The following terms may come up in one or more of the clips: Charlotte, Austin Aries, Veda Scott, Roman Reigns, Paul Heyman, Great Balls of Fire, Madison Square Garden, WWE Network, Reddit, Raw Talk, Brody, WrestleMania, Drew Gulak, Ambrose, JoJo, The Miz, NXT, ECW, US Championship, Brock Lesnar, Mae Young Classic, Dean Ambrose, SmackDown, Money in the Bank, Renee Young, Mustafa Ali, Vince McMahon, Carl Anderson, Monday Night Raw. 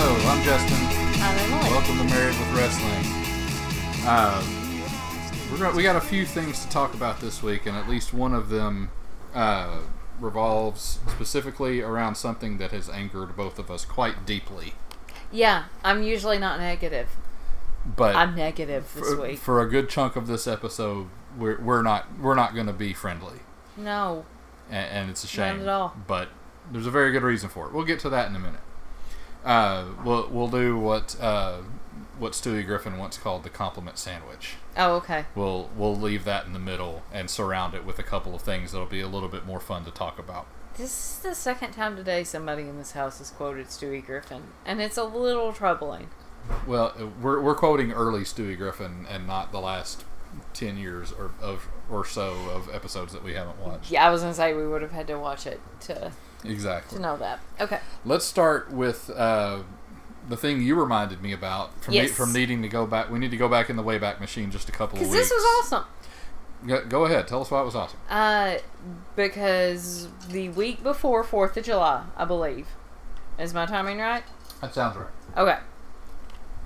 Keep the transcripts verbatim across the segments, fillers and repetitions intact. Hello, I'm Justin. I'm Emily. Welcome to Married with Wrestling. Um, we're gonna, we got a few things to talk about this week, and at least one of them uh, revolves specifically around something that has angered both of us quite deeply. Yeah, I'm usually not negative, but I'm negative this for, week. For a good chunk of this episode, we're we're not we're not going to be friendly. No. And, and it's a shame. Not at all. But there's a very good reason for it. We'll get to that in a minute. Uh, we'll we'll do what uh, what Stewie Griffin once called the compliment sandwich. Oh, okay. We'll we'll leave that in the middle and surround it with a couple of things that'll be a little bit more fun to talk about. This is the second time today somebody in this house has quoted Stewie Griffin, and it's a little troubling. Well, we're we're quoting early Stewie Griffin and not the last ten years or of or so of episodes that we haven't watched. Yeah, I was gonna say we would have had to watch it to. Exactly. To know that. Okay. Let's start with uh, the thing you reminded me about from yes. ne- from needing to go back. We need to go back in the Wayback Machine just a couple of weeks. Because this was awesome. Go, go ahead. Tell us why it was awesome. Uh, because the week before fourth of July, I believe. Is my timing right? That sounds right. Okay.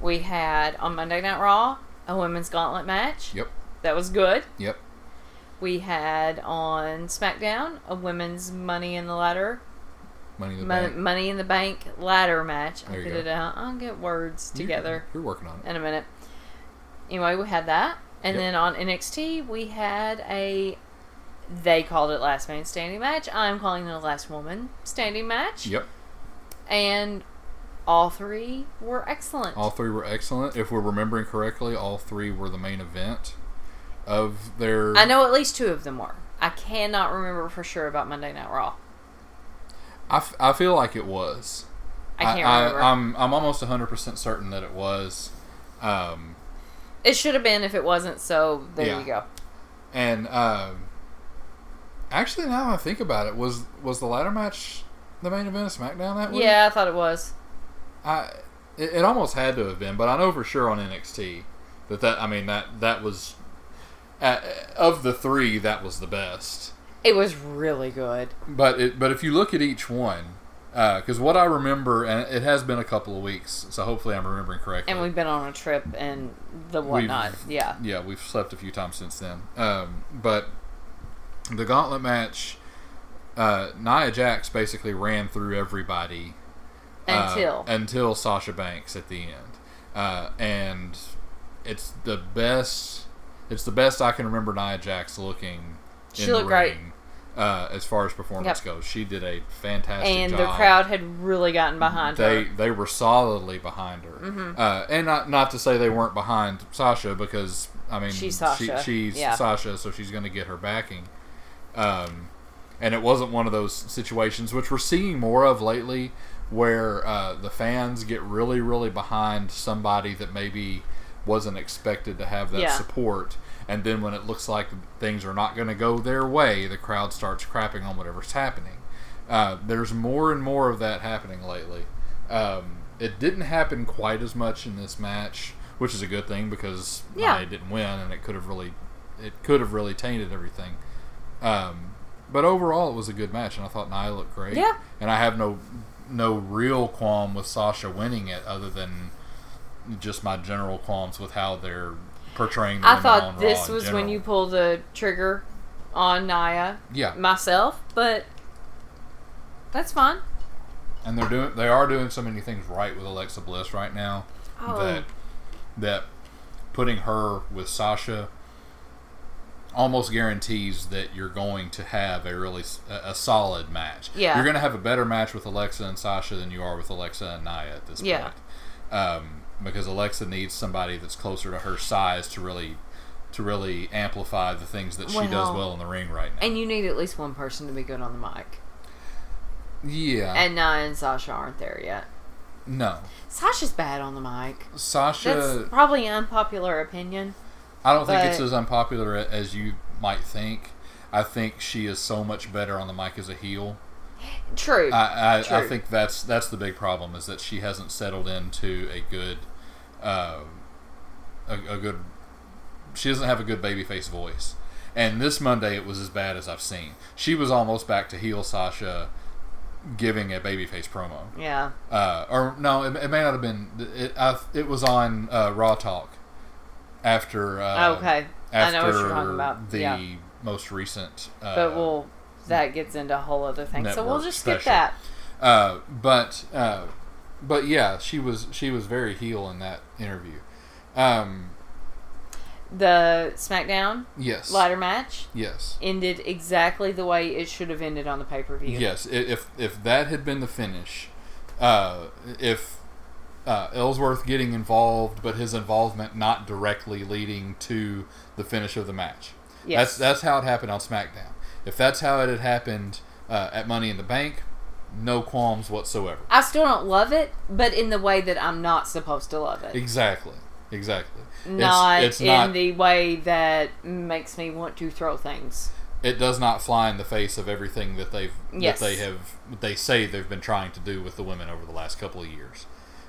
We had, on Monday Night Raw, a women's gauntlet match. Yep. That was good. Yep. We had on SmackDown a women's Money in the Ladder, Money in the Mon- Bank, Money in the Bank ladder match. There I figured it out. I'll get words together. You're, you're working on it in a minute. Anyway, we had that, and yep. then on N X T we had a. They called it Last Man Standing match. I'm calling it a Last Woman Standing match. Yep. And all three were excellent. All three were excellent. If we're remembering correctly, all three were the main event. Of their, I know at least two of them were. I cannot remember for sure about Monday Night Raw. I, f- I feel like it was. I can't I, remember. I, I'm I'm almost one hundred percent certain that it was. Um, it should have been if it wasn't. So there yeah. you go. And um, actually, now I think about it, was was the ladder match the main event of SmackDown that week? Yeah, I thought it was. I it, it almost had to have been, but I know for sure on N X T that that I mean that that was. Uh, of the three, that was the best. It was really good. But it, but if you look at each one, because uh, what I remember, and it has been a couple of weeks, so hopefully I'm remembering correctly. And we've been on a trip and the whatnot, we've, yeah. Yeah, we've slept a few times since then. Um, but the gauntlet match, uh, Nia Jax basically ran through everybody. Until. Uh, until Sasha Banks at the end. Uh, and it's the best... It's the best I can remember Nia Jax looking she in the ring. She looked great. Uh, as far as performance yep. goes. She did a fantastic and job. And the crowd had really gotten behind they, her. They were solidly behind her. Mm-hmm. Uh, and not not to say they weren't behind Sasha because, I mean, she's Sasha, she, she's yeah. Sasha so she's going to get her backing. Um, and it wasn't one of those situations, which we're seeing more of lately, where uh, the fans get really, really behind somebody that maybe... wasn't expected to have that yeah. support, and then when it looks like things are not going to go their way, the crowd starts crapping on whatever's happening. Uh, there's more and more of that happening lately. Um, it didn't happen quite as much in this match, which is a good thing because yeah. Nia didn't win, and it could have really, it could have really tainted everything. Um, but overall, it was a good match, and I thought Nia looked great. Yeah, and I have no no real qualm with Sasha winning it, other than. Just my general qualms with how they're portraying the I thought on this Raw was general. When you pull the trigger on Nia yeah. myself, but that's fine. And they're doing they are doing so many things right with Alexa Bliss right now oh. that that putting her with Sasha almost guarantees that you're going to have a really a solid match. Yeah. You're going to have a better match with Alexa and Sasha than you are with Alexa and Nia at this yeah. point. Yeah. Um, Because Alexa needs somebody that's closer to her size to really to really amplify the things that well, she does well in the ring right now. And you need at least one person to be good on the mic. Yeah. And Nia and Sasha aren't there yet. No. Sasha's bad on the mic. Sasha... That's probably an unpopular opinion. I don't but... think it's as unpopular as you might think. I think she is so much better on the mic as a heel. True. I, I, True. I think that's that's the big problem, is that she hasn't settled into a good... Uh, a, a good. She doesn't have a good babyface voice, and this Monday it was as bad as I've seen. She was almost back to heel Sasha giving a babyface promo. Yeah. Uh, or no, it, it may not have been. It I, it was on uh, Raw Talk after. Uh, okay. After I know what you're talking about. The yeah. most recent. Uh, but we'll that gets into a whole other thing, so we'll just skip that. Uh, but uh, but yeah, she was she was very heel in that interview. Um, the SmackDown yes ladder match yes ended exactly the way it should have ended on the pay-per-view. Yes, if if that had been the finish, uh, if uh, Ellsworth getting involved, but his involvement not directly leading to the finish of the match. Yes, that's that's how it happened on SmackDown. If that's how it had happened uh, at Money in the Bank, no qualms whatsoever. I still don't love it, but in the way that I'm not supposed to love it. Exactly. Exactly. Not it's, it's in not, the way that makes me want to throw things. It does not fly in the face of everything that they've yes. that they have they say they've been trying to do with the women over the last couple of years.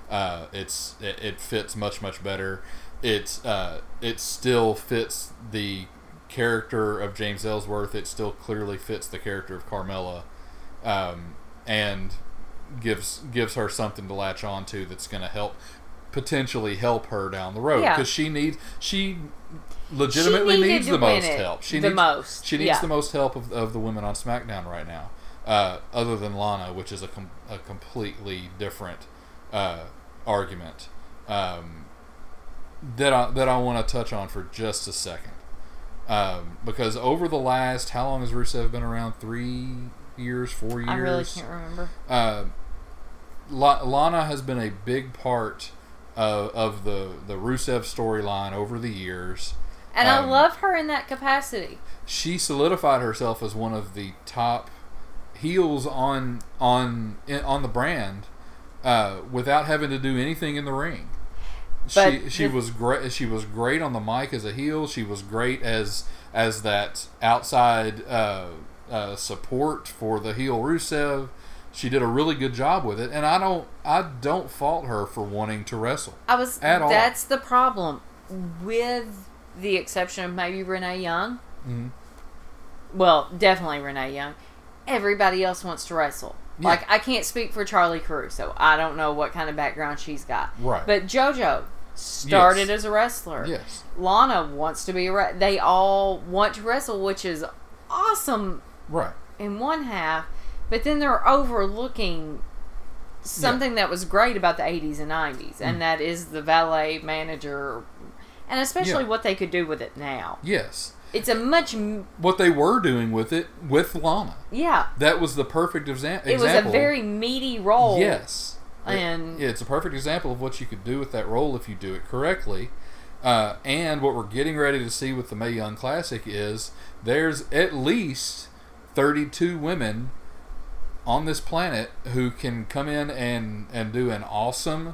Uh, it's it, it fits much much better. It's uh, it still fits the character of James Ellsworth. It still clearly fits the character of Carmella, um, and gives gives her something to latch on to that's going to help. Potentially help her down the road because yeah. she needs she legitimately she needs the most it, help. She the needs, most. She needs yeah. the most help of, of the women on SmackDown right now, uh, other than Lana, which is a com- a completely different uh, argument um, that I, that I want to touch on for just a second um, because over the last how long has Rusev been around? Three years, four years? I really can't remember. Uh, La- Lana has been a big part. Uh, of the, the Rusev storyline over the years. And um, I love her in that capacity. She solidified herself as one of the top heels on on on the brand uh, without having to do anything in the ring. But she she the, was great she was great on the mic as a heel. She was great as as that outside uh, uh, support for the heel Rusev. She did a really good job with it, and I don't I don't fault her for wanting to wrestle. I was at all. That's the problem. With the exception of maybe Renee Young. Mm-hmm. Well, definitely Renee Young. Everybody else wants to wrestle. Yeah. Like, I can't speak for Charlie Caruso. I don't know what kind of background she's got. Right. But JoJo started yes. as a wrestler. Yes. Lana wants to be a wrestler. They all want to wrestle, which is awesome. Right. In one half. But then they're overlooking something yeah. that was great about the eighties and nineties, and mm. that is the valet manager, and especially yeah. what they could do with it now. Yes. It's a much... M- what they were doing with it, with Lana. Yeah. That was the perfect exa- example. It was a very meaty role. Yes. And it, it's a perfect example of what you could do with that role if you do it correctly. Uh, and what we're getting ready to see with the Mae Young Classic is there's at least thirty-two women... on this planet who can come in and, and do an awesome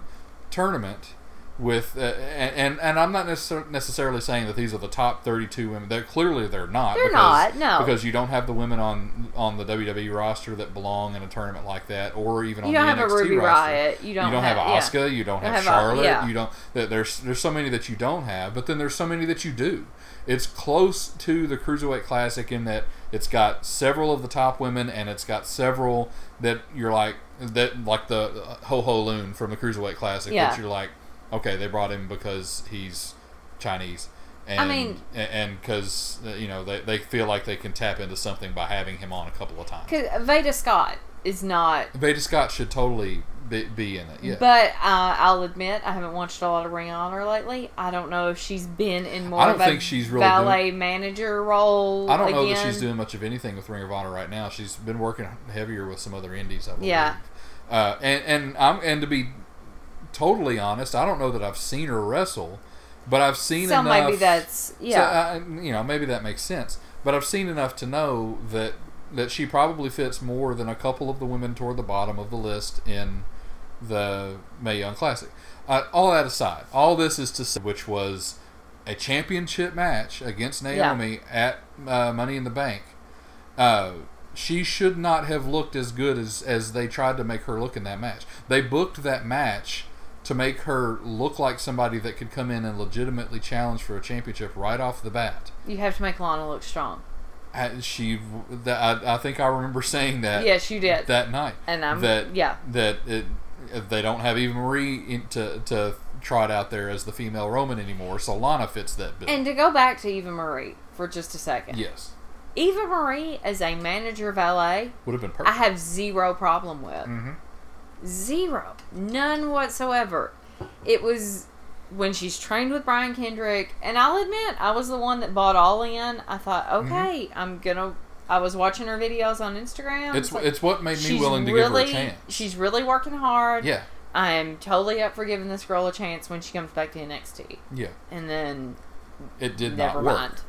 tournament with uh, and and I'm not necessar- necessarily saying that these are the top thirty-two women. They're clearly they're not. They're because, not. No, because you don't have the women on on the W W E roster that belong in a tournament like that, or even you on the N X T roster. You don't have a Ruby Riott. You don't. You don't have, have Asuka. Yeah. You don't, don't have, have Charlotte. A, yeah. You don't. There's there's so many that you don't have, but then there's so many that you do. It's close to the Cruiserweight Classic in that it's got several of the top women, and it's got several that you're like that, like the uh, Ho Ho Loon from the Cruiserweight Classic. Yeah. That you're like, okay, they brought him because he's Chinese, and I mean, and because you know they they feel like they can tap into something by having him on a couple of times. Because Veda Scott is not. Veda Scott should totally be, be in it. Yeah, but uh, I'll admit I haven't watched a lot of Ring of Honor lately. I don't know if she's been in more I don't of think a she's really valet doing, manager role. I don't again. know that she's doing much of anything with Ring of Honor right now. She's been working heavier with some other indies. I believe. Yeah, uh, and and I'm and to be. Totally honest, I don't know that I've seen her wrestle, but I've seen so enough. So maybe that's yeah. So I, you know, maybe that makes sense. But I've seen enough to know that that she probably fits more than a couple of the women toward the bottom of the list in the Mae Young Classic. Uh, all that aside, all this is to say, which was a championship match against Naomi yeah. at uh, Money in the Bank. Uh, she should not have looked as good as as they tried to make her look in that match. They booked that match to make her look like somebody that could come in and legitimately challenge for a championship right off the bat. You have to make Lana look strong. I, she, that I, I think I remember saying that. Yes, you did that night. And I'm that yeah that it, they don't have Eva Marie in, to to trot out there as the female Roman anymore. So Lana fits that bill. And to go back to Eva Marie for just a second. Yes. Eva Marie as a manager valet would have been perfect. I have zero problem with. Mm-hmm. Zero, none whatsoever. It was when she's trained with Brian Kendrick, and I'll admit I was the one that bought all in. I thought, okay, mm-hmm. I'm gonna. I was watching her videos on Instagram. It's it's, like, it's what made me willing to really, give her a chance. She's really working hard. Yeah, I'm totally up for giving this girl a chance when she comes back to N X T. Yeah, and then it did never not work. Mind.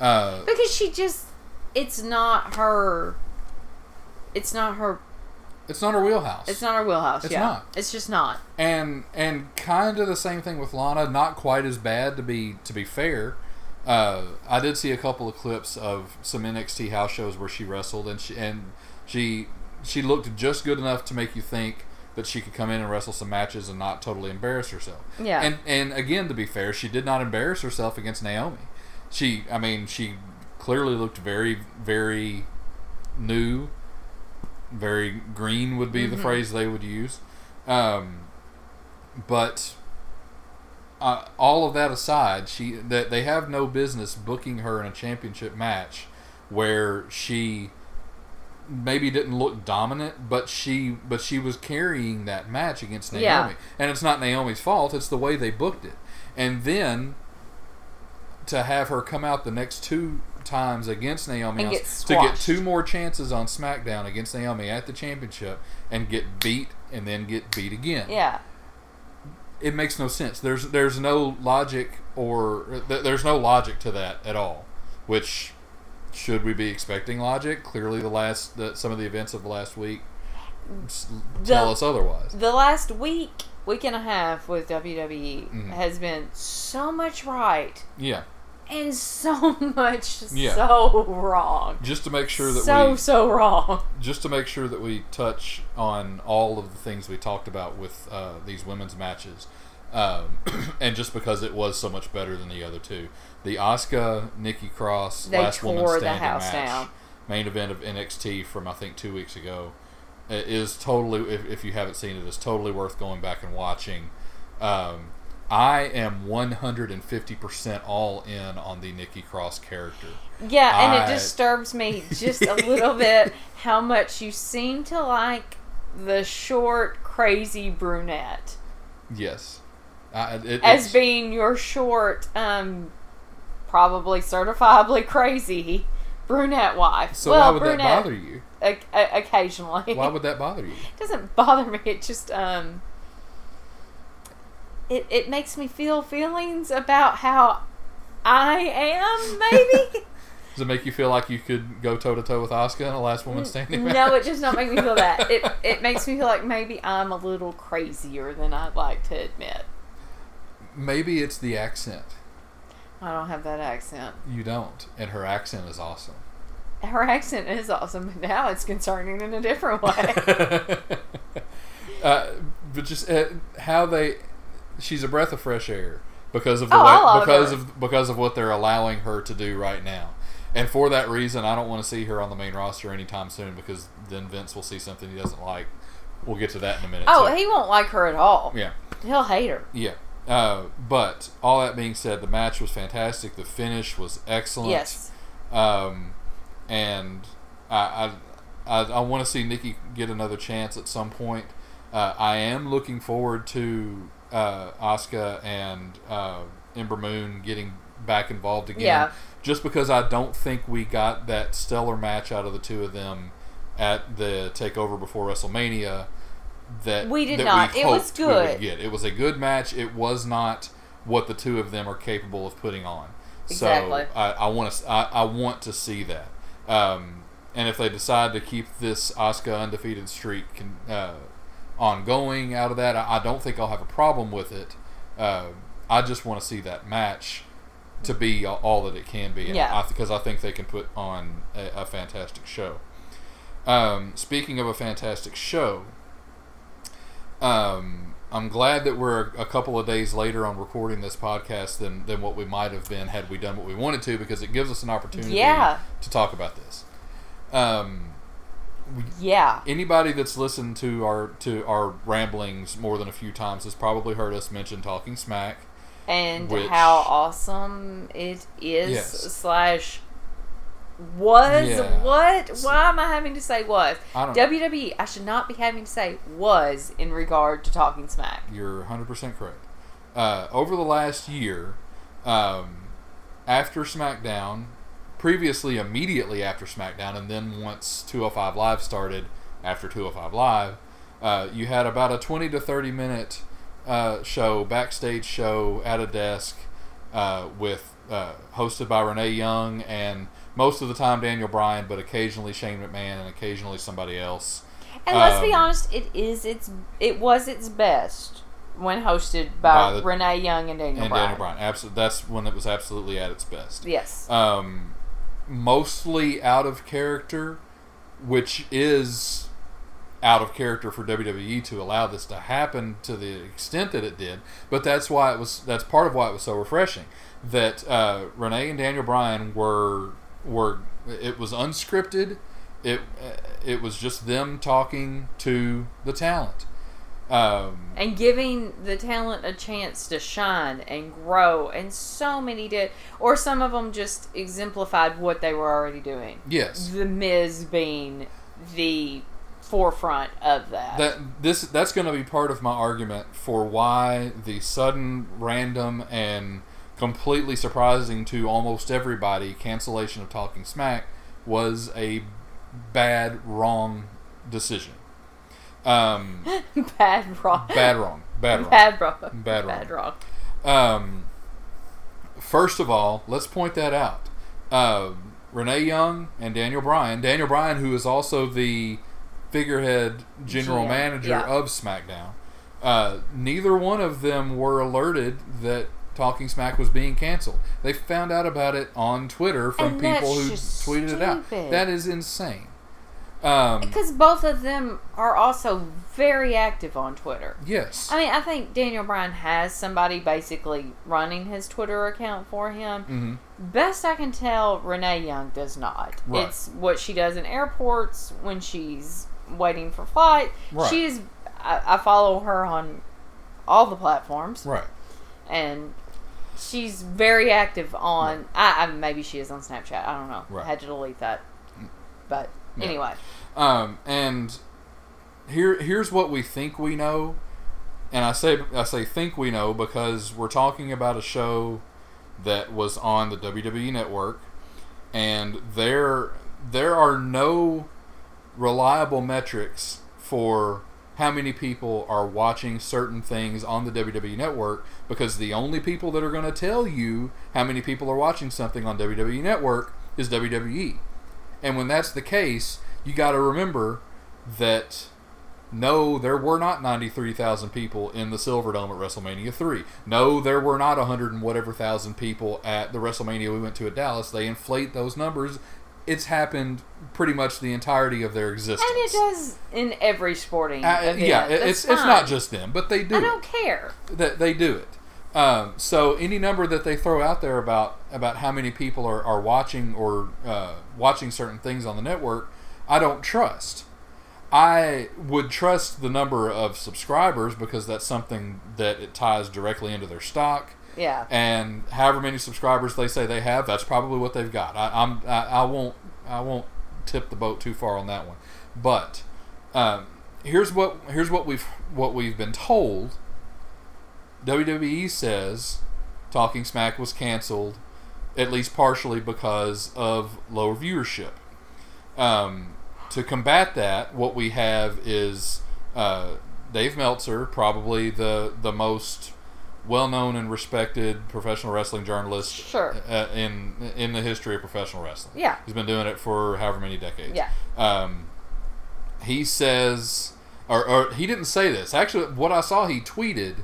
Uh, because she just, it's not her. It's not her. It's not her wheelhouse. It's not her wheelhouse, it's yeah. Not. It's just not. And and kind of the same thing with Lana, not quite as bad to be to be fair. Uh, I did see a couple of clips of some N X T house shows where she wrestled, and she and she she looked just good enough to make you think that she could come in and wrestle some matches and not totally embarrass herself. Yeah. And and again, to be fair, she did not embarrass herself against Naomi. She, I mean, she clearly looked very, very new. Very green would be the mm-hmm. phrase they would use. Um, but uh, all of that aside, she that they have no business booking her in a championship match where she maybe didn't look dominant, but she but she was carrying that match against Naomi. Yeah. And it's not Naomi's fault. It's the way they booked it. And then to have her come out the next two times against Naomi on, to get two more chances on SmackDown against Naomi at the championship and get beat and then get beat again. Yeah. It makes no sense. There's there's no logic or th- there's no logic to that at all. Which should we be expecting logic? Clearly the last the, some of the events of the last week the, tell us otherwise. The last week, week and a half with W W E mm-hmm. has been so much right. Yeah. And so much yeah. so wrong. Just to make sure that so, we... So, so wrong. Just to make sure that we touch on all of the things we talked about with uh, these women's matches. Um, and just because it was so much better than the other two. The Asuka, Nikki Cross, they last woman standing the house match. Down. Main event of N X T from, I think, two weeks ago. It is totally, if, if you haven't seen it, it's totally worth going back and watching. Um... I am one hundred fifty percent all in on the Nikki Cross character. Yeah, I... and it disturbs me just a little bit how much you seem to like the short, crazy brunette. Yes. I, it, As it's... being your short, um, probably certifiably crazy brunette wife. So well, why would brunette, that bother you? O- occasionally. Why would that bother you? It doesn't bother me. It just... um. It it makes me feel feelings about how I am, maybe? Does it make you feel like you could go toe-to-toe with Asuka in a last woman standing match? No, it just don't make me feel that. It it makes me feel like maybe I'm a little crazier than I'd like to admit. Maybe it's the accent. I don't have that accent. You don't, and her accent is awesome. Her accent is awesome, but now it's concerning in a different way. uh, but just uh, how they... She's a breath of fresh air because of the oh, way, because of, of because of what they're allowing her to do right now, and for that reason, I don't want to see her on the main roster anytime soon because then Vince will see something he doesn't like. We'll get to that in a minute. Oh, so. He won't like her at all. Yeah, he'll hate her. Yeah, uh, but all that being said, the match was fantastic. The finish was excellent. Yes, um, and I I, I, I want to see Nikki get another chance at some point. Uh, I am looking forward to. Uh, Asuka and uh, Ember Moon getting back involved again. Yeah. Just because I don't think we got that stellar match out of the two of them at the takeover before WrestleMania that we did that not. We it was good. It was a good match. It was not what the two of them are capable of putting on. Exactly. So I, I want to I, I want to see that. Um, and if they decide to keep this Asuka undefeated streak can. Uh, ongoing out of that, I don't think I'll have a problem with it. Uh, I just want to see that match to be all that it can be, and yeah. I, because I think they can put on a, a fantastic show. Um, speaking of a fantastic show, um, I'm glad that we're a couple of days later on recording this podcast than, than what we might have been had we done what we wanted to, because it gives us an opportunity yeah. to talk about this. Um, yeah. Anybody that's listened to our to our ramblings more than a few times has probably heard us mention Talking Smack. And which, how awesome it is, yes. slash... Was yeah. what? Why am I having to say was? I don't W W E, know. I should not be having to say was in regard to Talking Smack. You're one hundred percent correct. Uh, over the last year, um, after SmackDown, previously immediately after SmackDown, and then once two oh five Live started, after two oh five Live, uh, you had about a twenty to thirty minute uh, show, backstage show at a desk, uh, with uh, hosted by Renee Young and most of the time Daniel Bryan, but occasionally Shane McMahon and occasionally somebody else. And um, let's be honest, it is its it was its best when hosted by, by the, Renee Young and Daniel and Bryan. Daniel Bryan, absolutely. That's when it was absolutely at its best. Yes. Um, mostly out of character, which is out of character for W W E to allow this to happen to the extent that it did. But that's why it was. That's part of why it was so refreshing that uh, Renee and Daniel Bryan were. Were it was unscripted, it it was just them talking to the talent, um, and giving the talent a chance to shine and grow, and so many did, or some of them just exemplified what they were already doing. Yes, The Miz being the forefront of that. That this that's going to be part of my argument for why the sudden, random, and completely surprising to almost everybody cancellation of Talking Smack was a bad, wrong decision. Um, bad, wrong. Bad, wrong. Bad, wrong. Bad, wrong. Bad, wrong. Bad, wrong. Um, first of all, let's point that out. Uh, Renee Young and Daniel Bryan. Daniel Bryan, who is also the figurehead general yeah. manager yeah. of SmackDown. Uh, neither one of them were alerted that Talking Smack was being canceled. They found out about it on Twitter from people who tweeted it out. That is insane. Um, because both of them are also very active on Twitter. Yes. I mean, I think Daniel Bryan has somebody basically running his Twitter account for him. Mm-hmm. Best I can tell, Renee Young does not. Right. It's what she does in airports when she's waiting for flight. Right. She is. I, I follow her on all the platforms. Right. And she's very active on... Right. I, I maybe she is on Snapchat. I don't know. Right. I had to delete that. But yeah. anyway. Um, and here, here's what we think we know. And I say I say think we know because we're talking about a show that was on the W W E Network. And there there are no reliable metrics for how many people are watching certain things on the W W E Network, because the only people that are going to tell you how many people are watching something on W W E Network is W W E. And when that's the case, you got to remember that no, there were not ninety-three thousand people in the Silverdome at WrestleMania three. No, there were not one hundred and whatever thousand people at the WrestleMania we went to at Dallas. They inflate those numbers. It's happened pretty much the entirety of their existence. And it does in every sporting uh, event. Yeah, it, it's, it's not just them, but they do I don't it. care. They, they do it. Um, so any number that they throw out there about, about how many people are, are watching or uh, watching certain things on the network, I don't trust. I would trust the number of subscribers because that's something that it ties directly into their stock. Yeah, and however many subscribers they say they have, that's probably what they've got. I, I'm I, I won't I won't tip the boat too far on that one, but um, here's what here's what we've what we've been told. W W E says Talking Smack was canceled, at least partially because of lower viewership. Um, to combat that, what we have is uh, Dave Meltzer, probably the the most well-known and respected professional wrestling journalist sure. uh, in in the history of professional wrestling. Yeah. He's been doing it for however many decades. Yeah. Um, he says... Or, or he didn't say this. Actually, what I saw he tweeted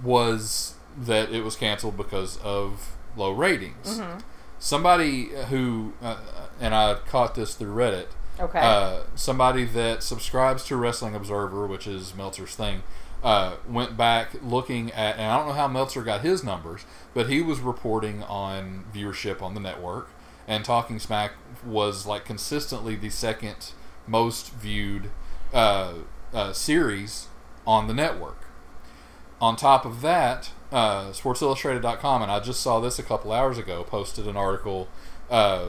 was that it was canceled because of low ratings. Mm-hmm. Somebody who... Uh, and I caught this through Reddit. Okay. Uh, somebody that subscribes to Wrestling Observer, which is Meltzer's thing, uh, went back looking at, and I don't know how Meltzer got his numbers, but he was reporting on viewership on the network, and Talking Smack was like consistently the second most viewed uh, uh, series on the network. On top of that, uh, Sports Illustrated dot com, and I just saw this a couple hours ago, posted an article uh,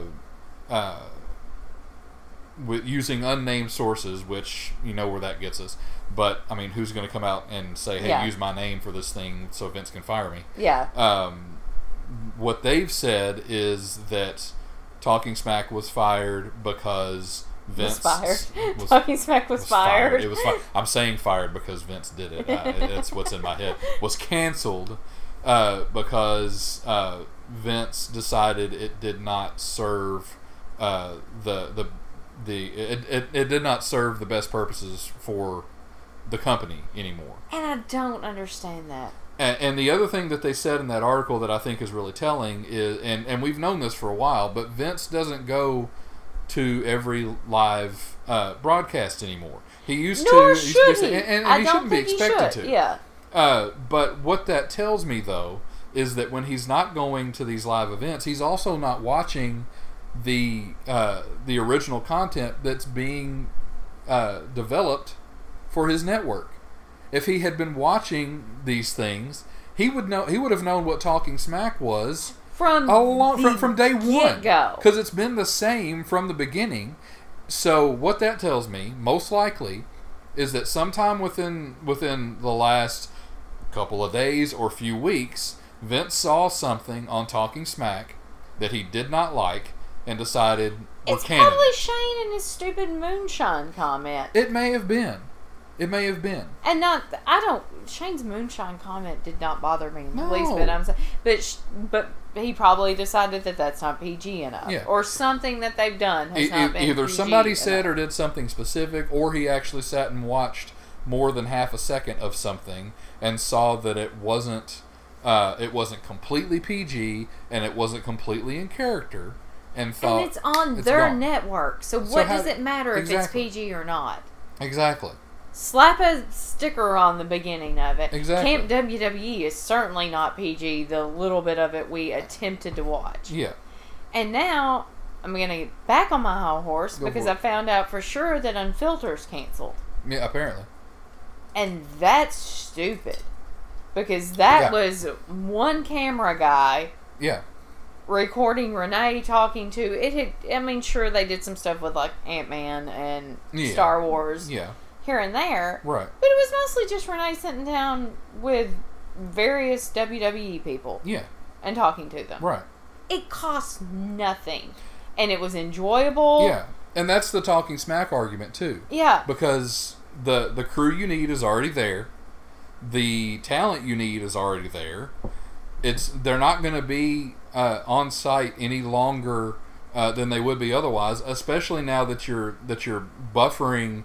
uh, with using unnamed sources, which you know where that gets us. But I mean, who's going to come out and say, "Hey, yeah. use my name for this thing so Vince can fire me"? Yeah. Um, what they've said is that Talking Smack was fired because Vince was fired. Was, Talking Smack was, was fired. fired. It was. Fi- I'm saying fired because Vince did it. Uh, that's what's in my head. Was canceled uh, because uh, Vince decided it did not serve uh, the the the it, it it did not serve the best purposes for the company anymore. And I don't understand that. And, and the other thing that they said in that article that I think is really telling is, and, and we've known this for a while, but Vince doesn't go to every live uh, broadcast anymore. He used Nor to, should he? and, and he shouldn't be expected should. to. Yeah. Uh, but what that tells me though is that when he's not going to these live events, he's also not watching the uh, the original content that's being uh, developed for his network. If he had been watching these things, he would know. He would have known what Talking Smack was. From all along, from, from day one, because it's been the same from the beginning. So what that tells me, most likely, is that sometime within within the last couple of days or few weeks, Vince saw something on Talking Smack that he did not like and decided we're canning. It's probably Shane and his stupid moonshine comment. It may have been. It may have been. And not, I don't, Shane's moonshine comment did not bother me in the least bit. I'm saying, but, sh, but he probably decided that that's not P G enough. Yeah. Or something that they've done has e- not been Either P G somebody enough. said or did something specific, or he actually sat and watched more than half a second of something and saw that it wasn't, uh, it wasn't completely P G and it wasn't completely in character. And, thought, and it's on it's their gone. network. So what so how, does it matter exactly. if it's P G or not? Exactly. Slap a sticker on the beginning of it. Exactly. Camp W W E is certainly not P G, the little bit of it we attempted to watch. Yeah. And now, I'm going to get back on my high horse Go because I found out for sure that Unfiltered's canceled. Yeah, apparently. And that's stupid. Because that yeah. was one camera guy. Yeah. Recording Renee talking to... It had, I mean, sure, they did some stuff with, like, Ant-Man and yeah. Star Wars. Yeah. Here and there. Right. But it was mostly just Renee sitting down with various W W E people. Yeah. And talking to them. Right. It cost nothing. And it was enjoyable. Yeah. And that's the Talking Smack argument, too. Yeah. Because the, the crew you need is already there. The talent you need is already there. It's They're not going to be uh, on site any longer uh, than they would be otherwise, especially now that you're that you're buffering...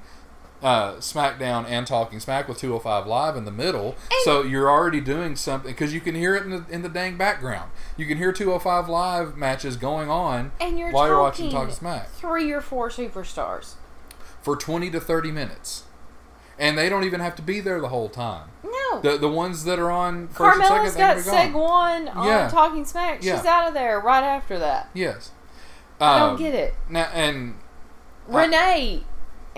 Uh, SmackDown and Talking Smack with two oh five Live in the middle, and so you're already doing something because you can hear it in the, in the dang background. You can hear two oh five Live matches going on and you're while you're watching Talking Smack. Three or four superstars for twenty to thirty minutes, and they don't even have to be there the whole time. No, the the ones that are on first Carmella's and second, got Seg One on yeah. Talking Smack. She's yeah. out of there right after that. Yes, um, I don't get it. Now and Renee. I,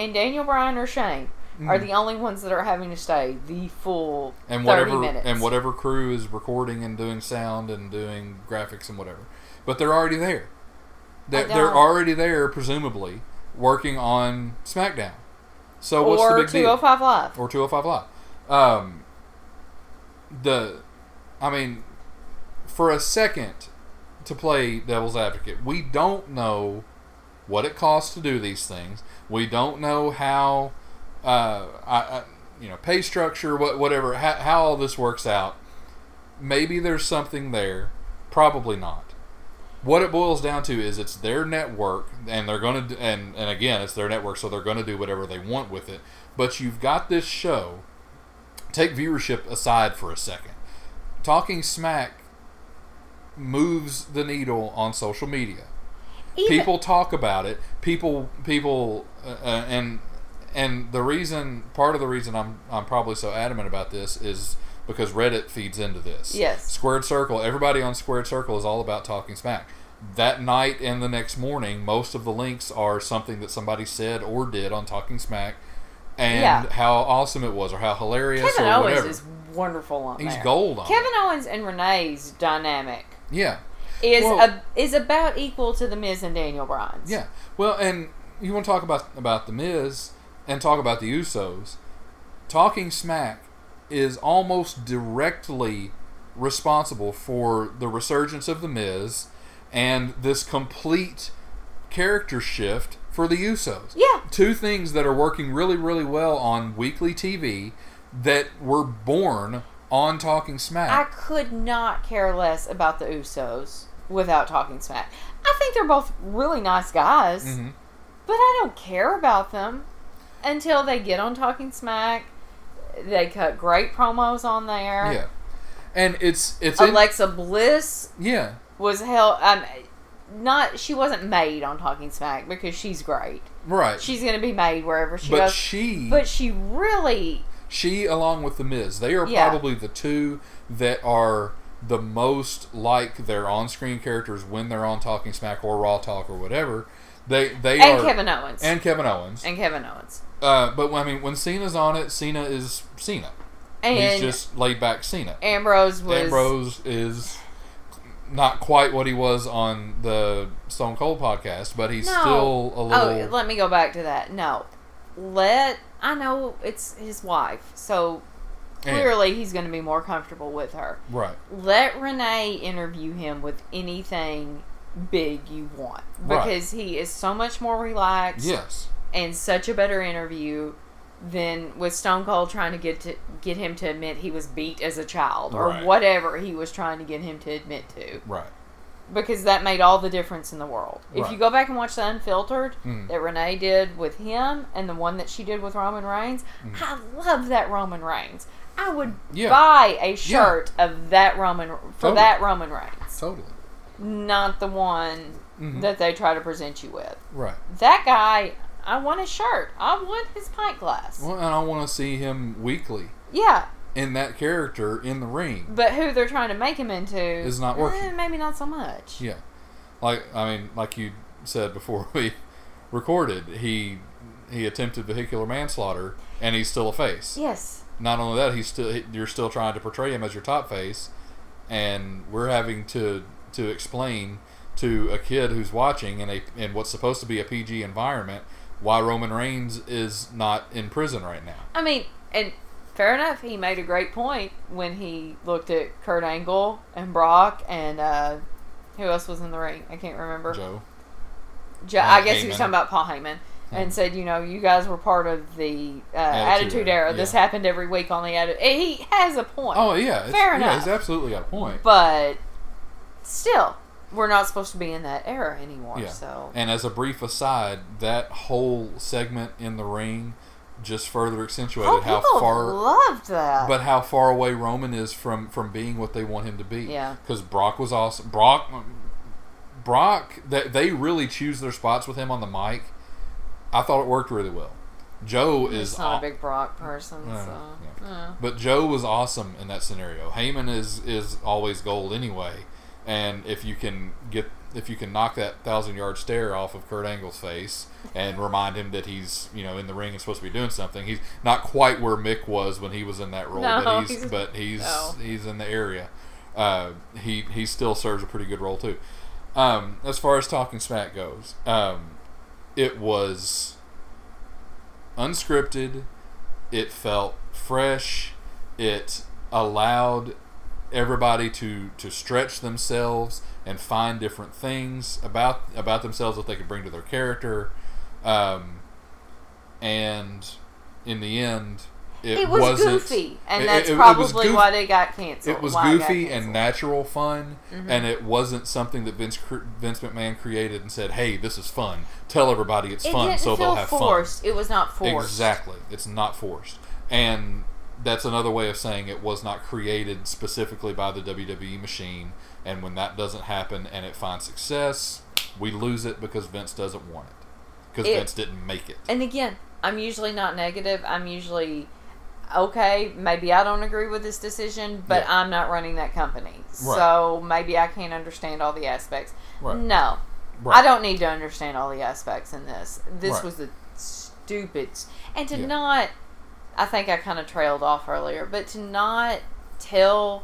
And Daniel Bryan or Shane are the only ones that are having to stay the full and whatever, thirty minutes. And whatever crew is recording and doing sound and doing graphics and whatever. But they're already there. They're, they're already there, presumably, working on SmackDown. So what's or the big deal? Or two oh five Live. Or two oh five Live. Um, the, I mean, for a second, to play devil's advocate, we don't know what it costs to do these things. We don't know how, uh, I, I, you know, pay structure, what, whatever, how, how all this works out. Maybe there's something there. Probably not. What it boils down to is it's their network, and they're going to, and, and again, it's their network, so they're going to do whatever they want with it. But you've got this show. Take viewership aside for a second. Talking Smack moves the needle on social media. Even. People talk about it. People, people, uh, and and the reason, part of the reason I'm I'm probably so adamant about this is because Reddit feeds into this. Yes. Squared Circle, everybody on Squared Circle is all about Talking Smack. That night and the next morning, most of the links are something that somebody said or did on Talking Smack, and yeah. how awesome it was, or how hilarious, Kevin or Owens whatever. Kevin Owens is wonderful on He's there. gold on Kevin it. Owens and Renee's dynamic. Yeah. Is well, a, is about equal to The Miz and Daniel Bryan. Yeah. Well, and you want to talk about, about The Miz and talk about the Usos. Talking Smack is almost directly responsible for the resurgence of The Miz and this complete character shift for the Usos. Yeah. Two things that are working really, really well on weekly T V that were born on Talking Smack. I could not care less about the Usos without Talking Smack. I think they're both really nice guys, mm-hmm. but I don't care about them until they get on Talking Smack. They cut great promos on there. Yeah. And it's... it's Alexa in- Bliss... Yeah. Was hell um, not she wasn't made on Talking Smack because she's great. Right. She's gonna be made wherever she but goes. She but she really She along with the Miz, they are yeah. probably the two that are the most like their on screen characters when they're on Talking Smack or Raw Talk or whatever. They they And are, Kevin Owens. And Kevin Owens. And Kevin Owens. Uh, but I mean when Cena's on it, Cena is Cena. And he's just laid back Cena. Ambrose was Ambrose is not quite what he was on the Stone Cold podcast, but he's no. still a little... Oh, let me go back to that. No. Let... I know it's his wife, so clearly yeah. he's going to be more comfortable with her. Right. Let Renee interview him with anything big you want. Because right. he is so much more relaxed. Yes. And such a better interview than with Stone Cold trying to get to... get him to admit he was beat as a child or right. whatever he was trying to get him to admit to. Right. Because that made all the difference in the world. If right. you go back and watch the Unfiltered mm. that Renee did with him and the one that she did with Roman Reigns, mm. I love that Roman Reigns. I would yeah. buy a shirt yeah. of that Roman for totally. that Roman Reigns. Totally. Not the one mm-hmm. that they try to present you with. Right. That guy, I want his shirt. I want his pint glass. Well, and I want to see him weekly. Yeah. In that character in the ring. But who they're trying to make him into... is not working. Eh, maybe not so much. Yeah. Like, I mean, like you said before we recorded, he he attempted vehicular manslaughter, and he's still a face. Yes. Not only that, he's still you're still trying to portray him as your top face, and we're having to, to explain to a kid who's watching in, a, in what's supposed to be a P G environment why Roman Reigns is not in prison right now. I mean, and... fair enough. He made a great point when he looked at Kurt Angle and Brock and uh, who else was in the ring? I can't remember. Joe. Joe I guess Heyman. He was talking about Paul Heyman hmm. and said, you know, you guys were part of the uh, Attitude, Attitude Era. Yeah. This happened every week on the Attitude. He has a point. Oh, yeah. Fair enough. Yeah, he's absolutely got a point. But still, we're not supposed to be in that era anymore. Yeah. So. And as a brief aside, that whole segment in the ring... just further accentuated oh, how far loved that. But how far away Roman is from, from being what they want him to be. Yeah. Because Brock was awesome. Brock Brock that they, they really choose their spots with him on the mic. I thought it worked really well. Joe He's is not aw- a big Brock person, no, so no. Yeah. But Joe was awesome in that scenario. Heyman is, is always gold anyway. And if you can get if you can knock that thousand yard stare off of Kurt Angle's face and remind him that he's, you know, in the ring and supposed to be doing something, he's not quite where Mick was when he was in that role, no, but he's, he's but he's no. he's in the area. Uh, he he still serves a pretty good role too. Um, as far as Talking Smack goes, um, it was unscripted. It felt fresh. It allowed everybody to, to stretch themselves and find different things about about themselves that they could bring to their character, um, and in the end, it, it was wasn't, goofy, and it, that's it, it, probably it why they got canceled. It was goofy it and natural fun, mm-hmm. and it wasn't something that Vince Vince McMahon created and said, "Hey, this is fun. Tell everybody it's it fun, so they'll have forced. fun." It was not forced. Exactly, it's not forced, and. That's another way of saying it was not created specifically by the W W E machine, and when that doesn't happen and it finds success, we lose it because Vince doesn't want it. Because Vince didn't make it. And again, I'm usually not negative. I'm usually, okay, maybe I don't agree with this decision, but yeah. I'm not running that company. Right. So maybe I can't understand all the aspects. Right. No. Right. I don't need to understand all the aspects in this. This right. was the stupid... And to yeah. not... I think I kind of trailed off earlier, but to not tell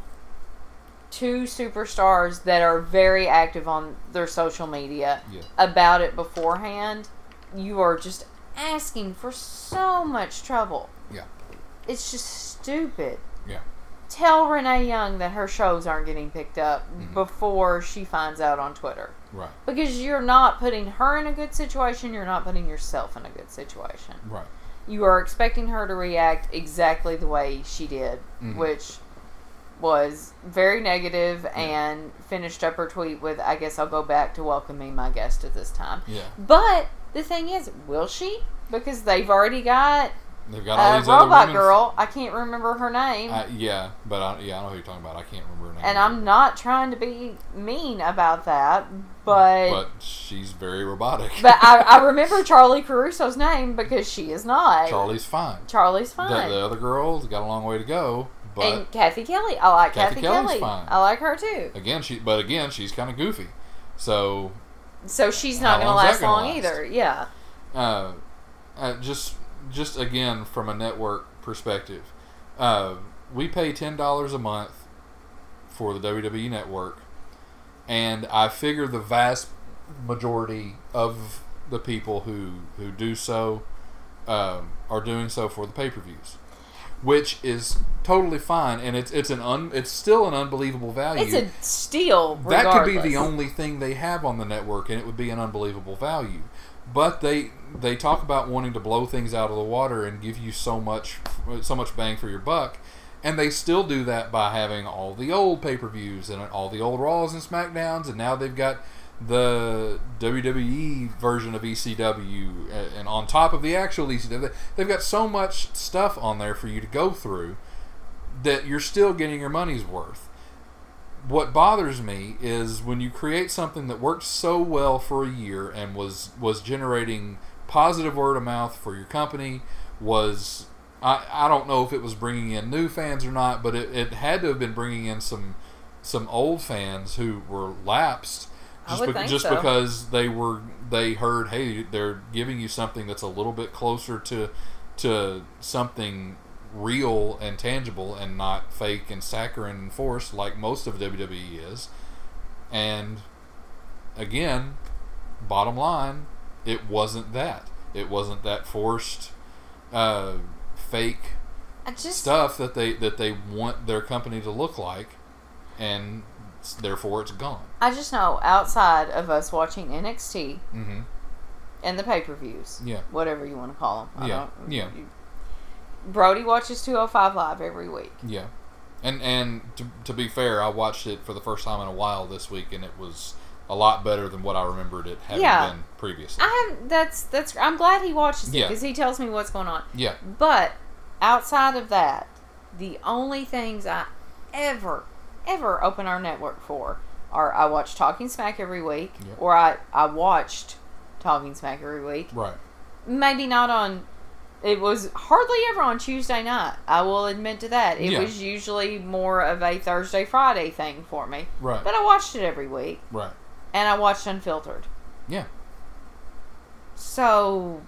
two superstars that are very active on their social media yeah. about it beforehand, you are just asking for so much trouble. Yeah. It's just stupid. Yeah. Tell Renee Young that her shows aren't getting picked up mm-hmm. before she finds out on Twitter. Right. Because you're not putting her in a good situation. You're not putting yourself in a good situation. Right. You are expecting her to react exactly the way she did, mm-hmm. which was very negative yeah. and finished up her tweet with, I guess I'll go back to welcoming my guest at this time. Yeah. But the thing is, will she? Because they've already got... They've got all uh, these robot other girl. I can't remember her name. Uh, yeah, but I, yeah, I know who you're talking about. I can't remember her name. And either. I'm not trying to be mean about that, but but she's very robotic. But I, I remember Charlie Caruso's name because she is not. Charlie's fine. Charlie's fine. The, the other girl's got a long way to go. But and Kathy Kelly, I like Kathy, Kathy Kelly's Kelly. Fine. I like her too. Again, she but again she's kind of goofy, so so she's not going to last gonna long last? either. Yeah. Uh, uh just. Just again, from a network perspective, uh, we pay ten dollars a month for the W W E Network, and I figure the vast majority of the people who, who do so um, are doing so for the pay-per-views, which is totally fine, and it's it's an un, it's still an unbelievable value. It's a steal, regardless. That could be the only thing they have on the network, and it would be an unbelievable value. But they they talk about wanting to blow things out of the water and give you so much so much bang for your buck, and they still do that by having all the old pay-per-views and all the old Raws and SmackDowns, and now they've got the W W E version of E C W, and on top of the actual E C W, they've got so much stuff on there for you to go through that you're still getting your money's worth. What bothers me is when you create something that worked so well for a year and was, was generating positive word of mouth for your company, was, I, I don't know if it was bringing in new fans or not, but it, it had to have been bringing in some some old fans who were lapsed just, I would be, think just so. because they were they heard, hey, they're giving you something that's a little bit closer to to something real and tangible and not fake and saccharine and forced like most of W W E is. And again, bottom line, it wasn't that. It wasn't that forced uh, fake just, stuff that they that they want their company to look like, and therefore it's gone. I just know outside of us watching N X T mm-hmm. and the pay-per-views, yeah, whatever you want to call them. I yeah, don't, yeah. You, Brody watches two oh five Live every week. Yeah. And and to, to be fair, I watched it for the first time in a while this week, and it was a lot better than what I remembered it having yeah. been previously. I have, that's, that's, I'm glad he watches it, because yeah. he tells me what's going on. Yeah. But outside of that, the only things I ever, ever open our network for are I watch Talking Smack every week, yeah. or I, I watched Talking Smack every week. Right. Maybe not on... It was hardly ever on Tuesday night. I will admit to that. It yeah. was usually more of a Thursday, Friday thing for me. Right. But I watched it every week. Right. And I watched Unfiltered. Yeah. So,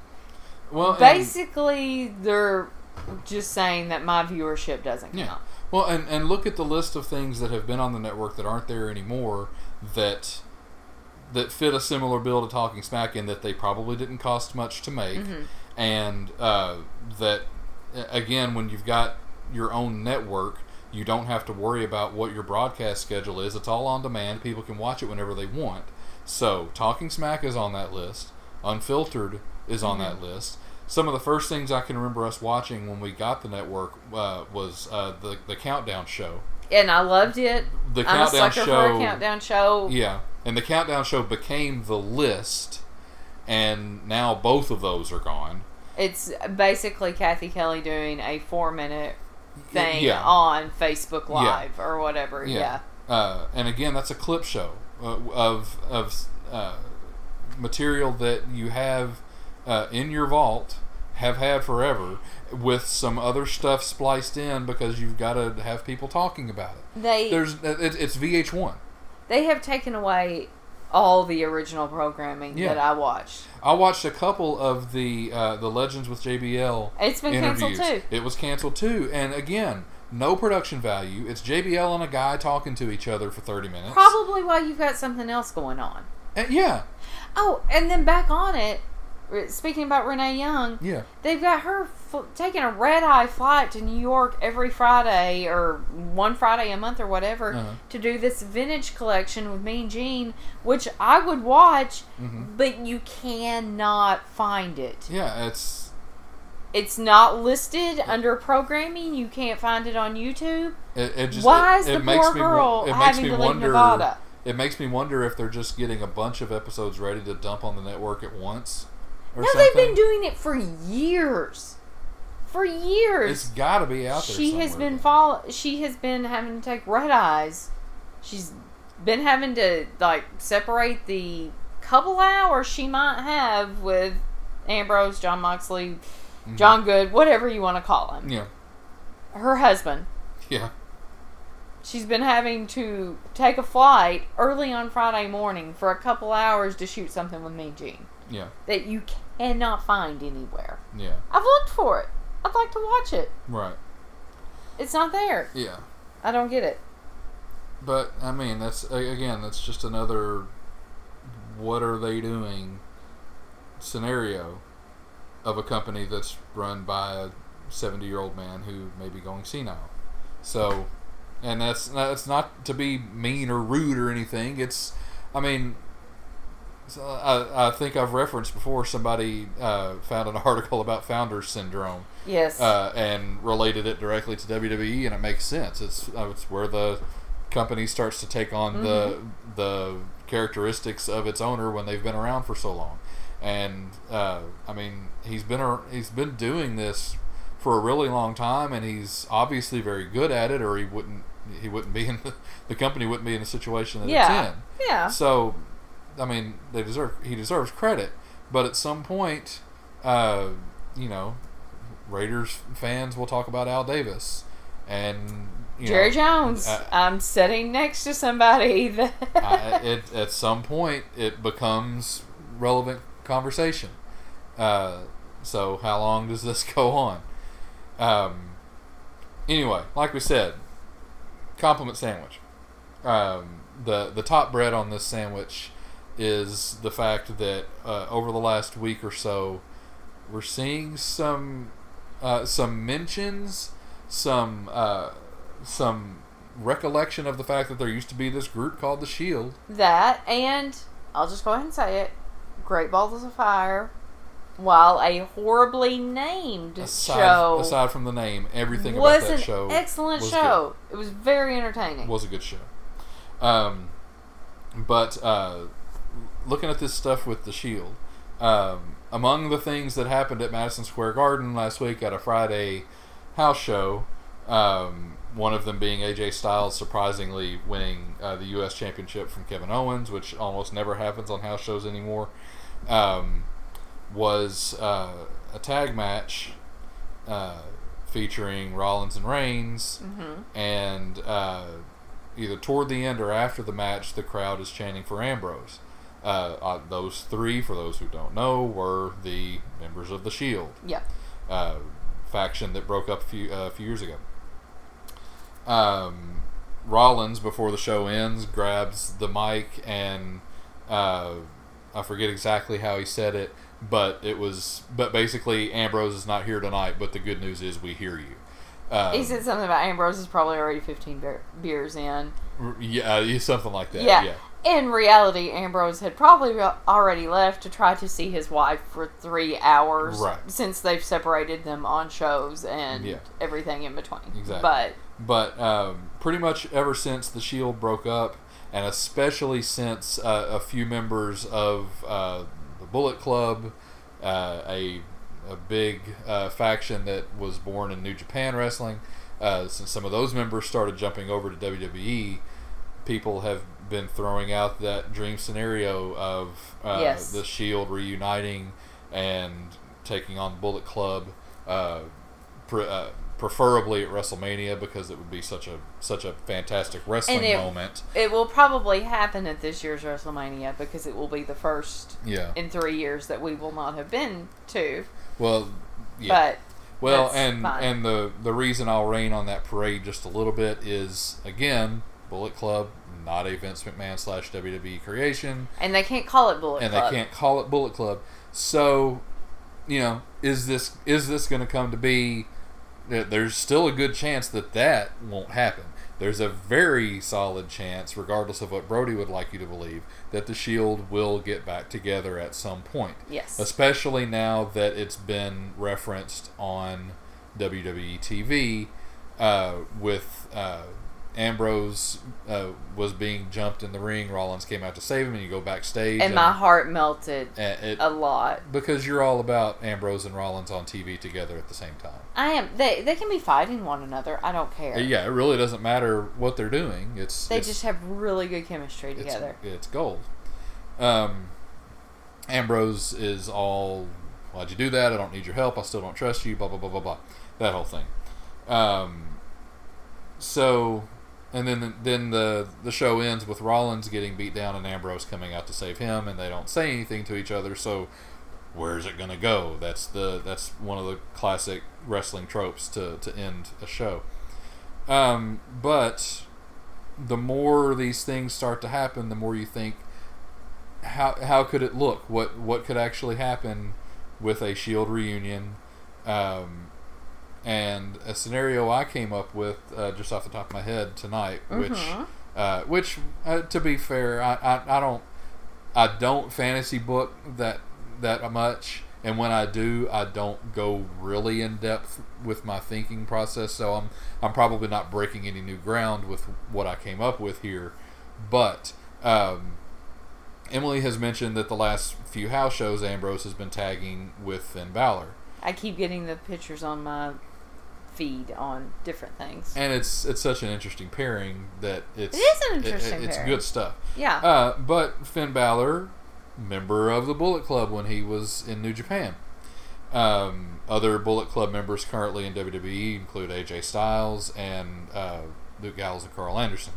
well, basically, and, they're just saying that my viewership doesn't count. Yeah. Well, and, and look at the list of things that have been on the network that aren't there anymore that... that fit a similar bill to Talking Smack in that they probably didn't cost much to make. Mm-hmm. And uh, that, again, when you've got your own network, you don't have to worry about what your broadcast schedule is. It's all on demand. People can watch it whenever they want. So, Talking Smack is on that list. Unfiltered is on mm-hmm. that list. Some of the first things I can remember us watching when we got the network uh, was uh, the, the Countdown show. And I loved it. The I'm Countdown a sucker show, for a Countdown show. Yeah. And the Countdown show became the list, and now both of those are gone. It's basically Kathy Kelly doing a four-minute thing yeah. on Facebook Live yeah. or whatever. Yeah. yeah. Uh, and again, that's a clip show of of uh, material that you have uh, in your vault, have had forever, with some other stuff spliced in, because you've got to have people talking about it. They there's it, it's V H one. They have taken away all the original programming yeah. that I watched. I watched a couple of the uh, the Legends with J B L. It's been interviews. Canceled too. It was canceled too, and again, no production value. It's J B L and a guy talking to each other for thirty minutes. Probably while you've got something else going on. Uh, yeah. Oh, and then back on it. Speaking about Renee Young, yeah, they've got her f- taking a red-eye flight to New York every Friday or one Friday a month or whatever uh-huh. to do this vintage collection with Mean Gene, which I would watch, mm-hmm. but you cannot find it. Yeah, it's it's not listed it, under programming. You can't find it on YouTube. It, it just, Why it, is it the makes poor me, girl it makes having me to wonder, leave Nevada? It makes me wonder if they're just getting a bunch of episodes ready to dump on the network at once. No, something. They've been doing it for years. For years. It's got to be out there She somewhere. has been follow- She has been having to take red eyes. She's been having to, like, separate the couple hours she might have with Ambrose, John Moxley, mm-hmm. John Good, whatever you want to call him. Yeah. Her husband. Yeah. She's been having to take a flight early on Friday morning for a couple hours to shoot something with Mean Gene. Yeah. That you cannot find anywhere. Yeah. I've looked for it. I'd like to watch it. Right. It's not there. Yeah. I don't get it. But, I mean, that's, again, that's just another what are they doing scenario of a company that's run by a seventy-year-old man who may be going senile. So, and that's, that's not to be mean or rude or anything. It's, I mean... So I, I think I've referenced before somebody uh, found an article about founder syndrome. Yes. Uh, and related it directly to W W E, and it makes sense. It's it's where the company starts to take on mm-hmm. the the characteristics of its owner when they've been around for so long. And uh, I mean, he's been he's been doing this for a really long time, and he's obviously very good at it, or he wouldn't he wouldn't be in the, the company wouldn't be in the situation that yeah. it's in. Yeah. So. I mean, they deserve. He deserves credit, but at some point, uh, you know, Raiders fans will talk about Al Davis and you Jerry know, Jones. I, I'm sitting next to somebody that I, it, at some point it becomes relevant conversation. Uh, so how long does this go on? Um, anyway, like we said, compliment sandwich. Um, the the top bread on this sandwich is the fact that uh, over the last week or so, we're seeing some uh, some mentions, some uh, some recollection of the fact that there used to be this group called the Shield. That, and I'll just go ahead and say it: Great Balls of Fire. While a horribly named aside, show, aside from the name, everything about that show was an excellent show. Good. It was very entertaining. It was a good show. Um, but. Uh, Looking at this stuff with the Shield, um, among the things that happened at Madison Square Garden last week at a Friday house show, um, one of them being A J Styles surprisingly winning uh, the U S Championship from Kevin Owens, which almost never happens on house shows anymore, um, was uh, a tag match uh, featuring Rollins and Reigns, mm-hmm. and uh, either toward the end or after the match, the crowd is chanting for Ambrose. Uh, uh, those three, for those who don't know, were the members of the Shield. Yeah. Uh, faction that broke up a few, uh, a few years ago. Um, Rollins, before the show ends, grabs the mic and uh, I forget exactly how he said it, but it was, but basically Ambrose is not here tonight, but the good news is we hear you. Um, he said something about Ambrose is probably already fifteen beer- beers in. Yeah, something like that. Yeah. yeah. In reality, Ambrose had probably re- already left to try to see his wife for three hours right. since they've separated them on shows and yeah. everything in between. Exactly. But, but um, pretty much ever since the Shield broke up, and especially since uh, a few members of uh, the Bullet Club, uh, a, a big uh, faction that was born in New Japan Wrestling, uh, since some of those members started jumping over to W W E, people have been throwing out that dream scenario of uh, yes. the Shield reuniting and taking on Bullet Club, uh, pre- uh, preferably at WrestleMania, because it would be such a such a fantastic wrestling and it, moment. It will probably happen at this year's WrestleMania, because it will be the first yeah. in three years that we will not have been to. Well, yeah. But well, that's and fine. and the the reason I'll rain on that parade just a little bit is, again, Bullet Club, not a Vince McMahon slash W W E creation. And they can't call it Bullet and Club. And they can't call it Bullet Club. So, you know, is this is this going to come to be? There's still a good chance that that won't happen. There's a very solid chance, regardless of what Brody would like you to believe, that the Shield will get back together at some point. Yes. Especially now that it's been referenced on W W E T V uh, with... Uh, Ambrose uh, was being jumped in the ring. Rollins came out to save him, and you go backstage. And, and my heart melted it, a lot. Because you're all about Ambrose and Rollins on T V together at the same time. I am. They they can be fighting one another. I don't care. Yeah, it really doesn't matter what they're doing. It's They it's, just have really good chemistry together. It's, it's gold. Um, Ambrose is all, why'd you do that? I don't need your help. I still don't trust you. Blah, blah, blah, blah, blah. That whole thing. Um, so... And then then the, the show ends with Rollins getting beat down and Ambrose coming out to save him, and they don't say anything to each other, so where's it going to go? That's the that's one of the classic wrestling tropes to, to end a show. Um, but the more these things start to happen, the more you think, how how could it look? What, what could actually happen with a Shield reunion? Um And a scenario I came up with uh, just off the top of my head tonight, which, mm-hmm. uh, which uh, to be fair, I, I, I don't, I don't fantasy book that that much, and when I do, I don't go really in depth with my thinking process. So I'm I'm probably not breaking any new ground with what I came up with here. But um, Emily has mentioned that the last few house shows, Ambrose has been tagging with Finn Balor. I keep getting the pictures on my feed on different things, and it's it's such an interesting pairing that it's it is an interesting. It, it, it's pairing. Good stuff. Yeah. Uh, but Finn Balor, member of the Bullet Club when he was in New Japan. Um, other Bullet Club members currently in W W E include A J Styles and uh, Luke Gallows and Carl Anderson.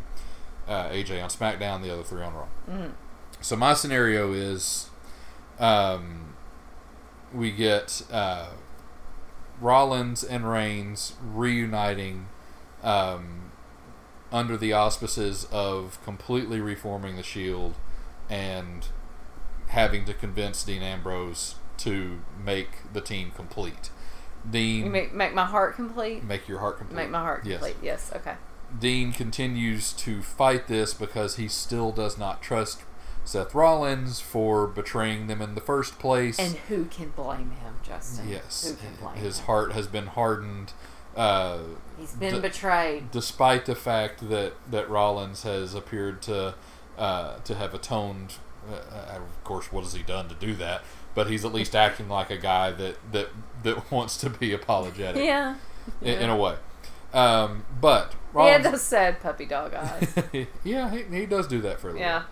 Uh, A J on SmackDown, the other three on Raw. Mm. So my scenario is, um, we get. Uh, Rollins and Reigns reuniting um, under the auspices of completely reforming the Shield and having to convince Dean Ambrose to make the team complete. Dean, you make, make my heart complete? Make your heart complete. Make my heart complete, yes. yes. Okay. Dean continues to fight this because he still does not trust Seth Rollins for betraying them in the first place. And who can blame him, Justin? Yes. Who can blame His him? heart has been hardened. Uh, He's been d- betrayed. Despite the fact that, that Rollins has appeared to uh, to have atoned. Uh, of course, what has he done to do that? But he's at least acting like a guy that, that, that wants to be apologetic. Yeah. In, in a way. Um, but Rollins... He had those sad puppy dog eyes. yeah, he, he does do that for a little Yeah. bit.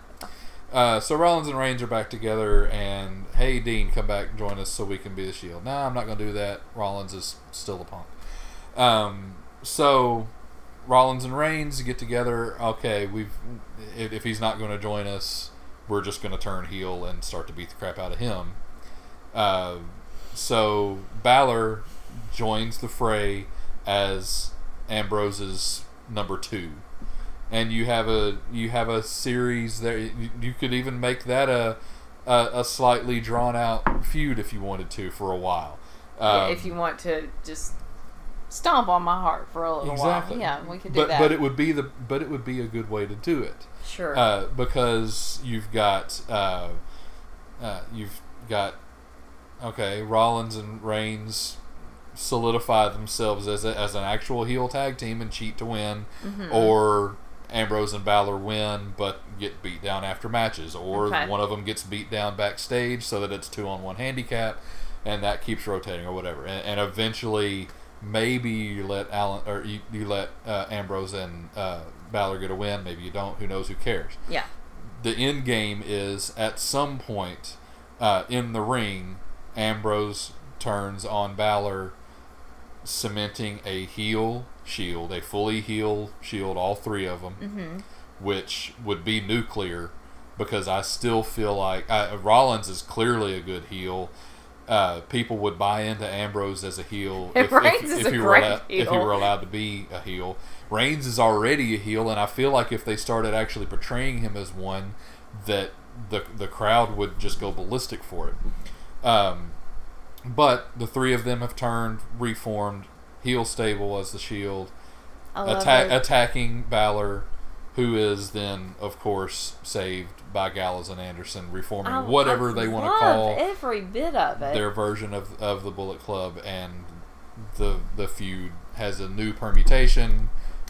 Uh, so Rollins and Reigns are back together, and hey, Dean, come back and join us so we can be the Shield. Nah, I'm not going to do that. Rollins is still a punk. Um, so Rollins and Reigns get together. Okay, we've if, if he's not going to join us, we're just going to turn heel and start to beat the crap out of him. Uh, so Balor joins the fray as Ambrose's number two. And you have a you have a series there. You could even make that a a, a slightly drawn out feud if you wanted to for a while. Um, if you want to just stomp on my heart for a little exactly. while, yeah, we could do but, that. But it would be the but it would be a good way to do it. Sure. Uh, because you've got uh, uh, you've got okay Rollins and Reigns solidify themselves as a, as an actual heel tag team and cheat to win, mm-hmm. or Ambrose and Balor win, but get beat down after matches, or okay. one of them gets beat down backstage so that it's two-on-one handicap, and that keeps rotating or whatever. And, and eventually, maybe you let Alan or you, you let uh, Ambrose and uh, Balor get a win. Maybe you don't. Who knows? Who cares? Yeah. The end game is at some point uh, in the ring, Ambrose turns on Balor, cementing a heel Shield, a fully heel Shield, all three of them, mm-hmm. which would be nuclear, because I still feel like I, Rollins is clearly a good heel. Uh, people would buy into Ambrose as a heel if, Reigns if, is if, a he were allowed, heel. if he were allowed to be a heel. Reigns is already a heel, and I feel like if they started actually portraying him as one, that the the crowd would just go ballistic for it. Um, but the three of them have turned, reformed, heel stable as the Shield, atta- attacking Balor, who is then, of course, saved by Gallows and Anderson, reforming I, whatever I they want to call every bit of it. Their version of of the Bullet Club, and the the feud has a new permutation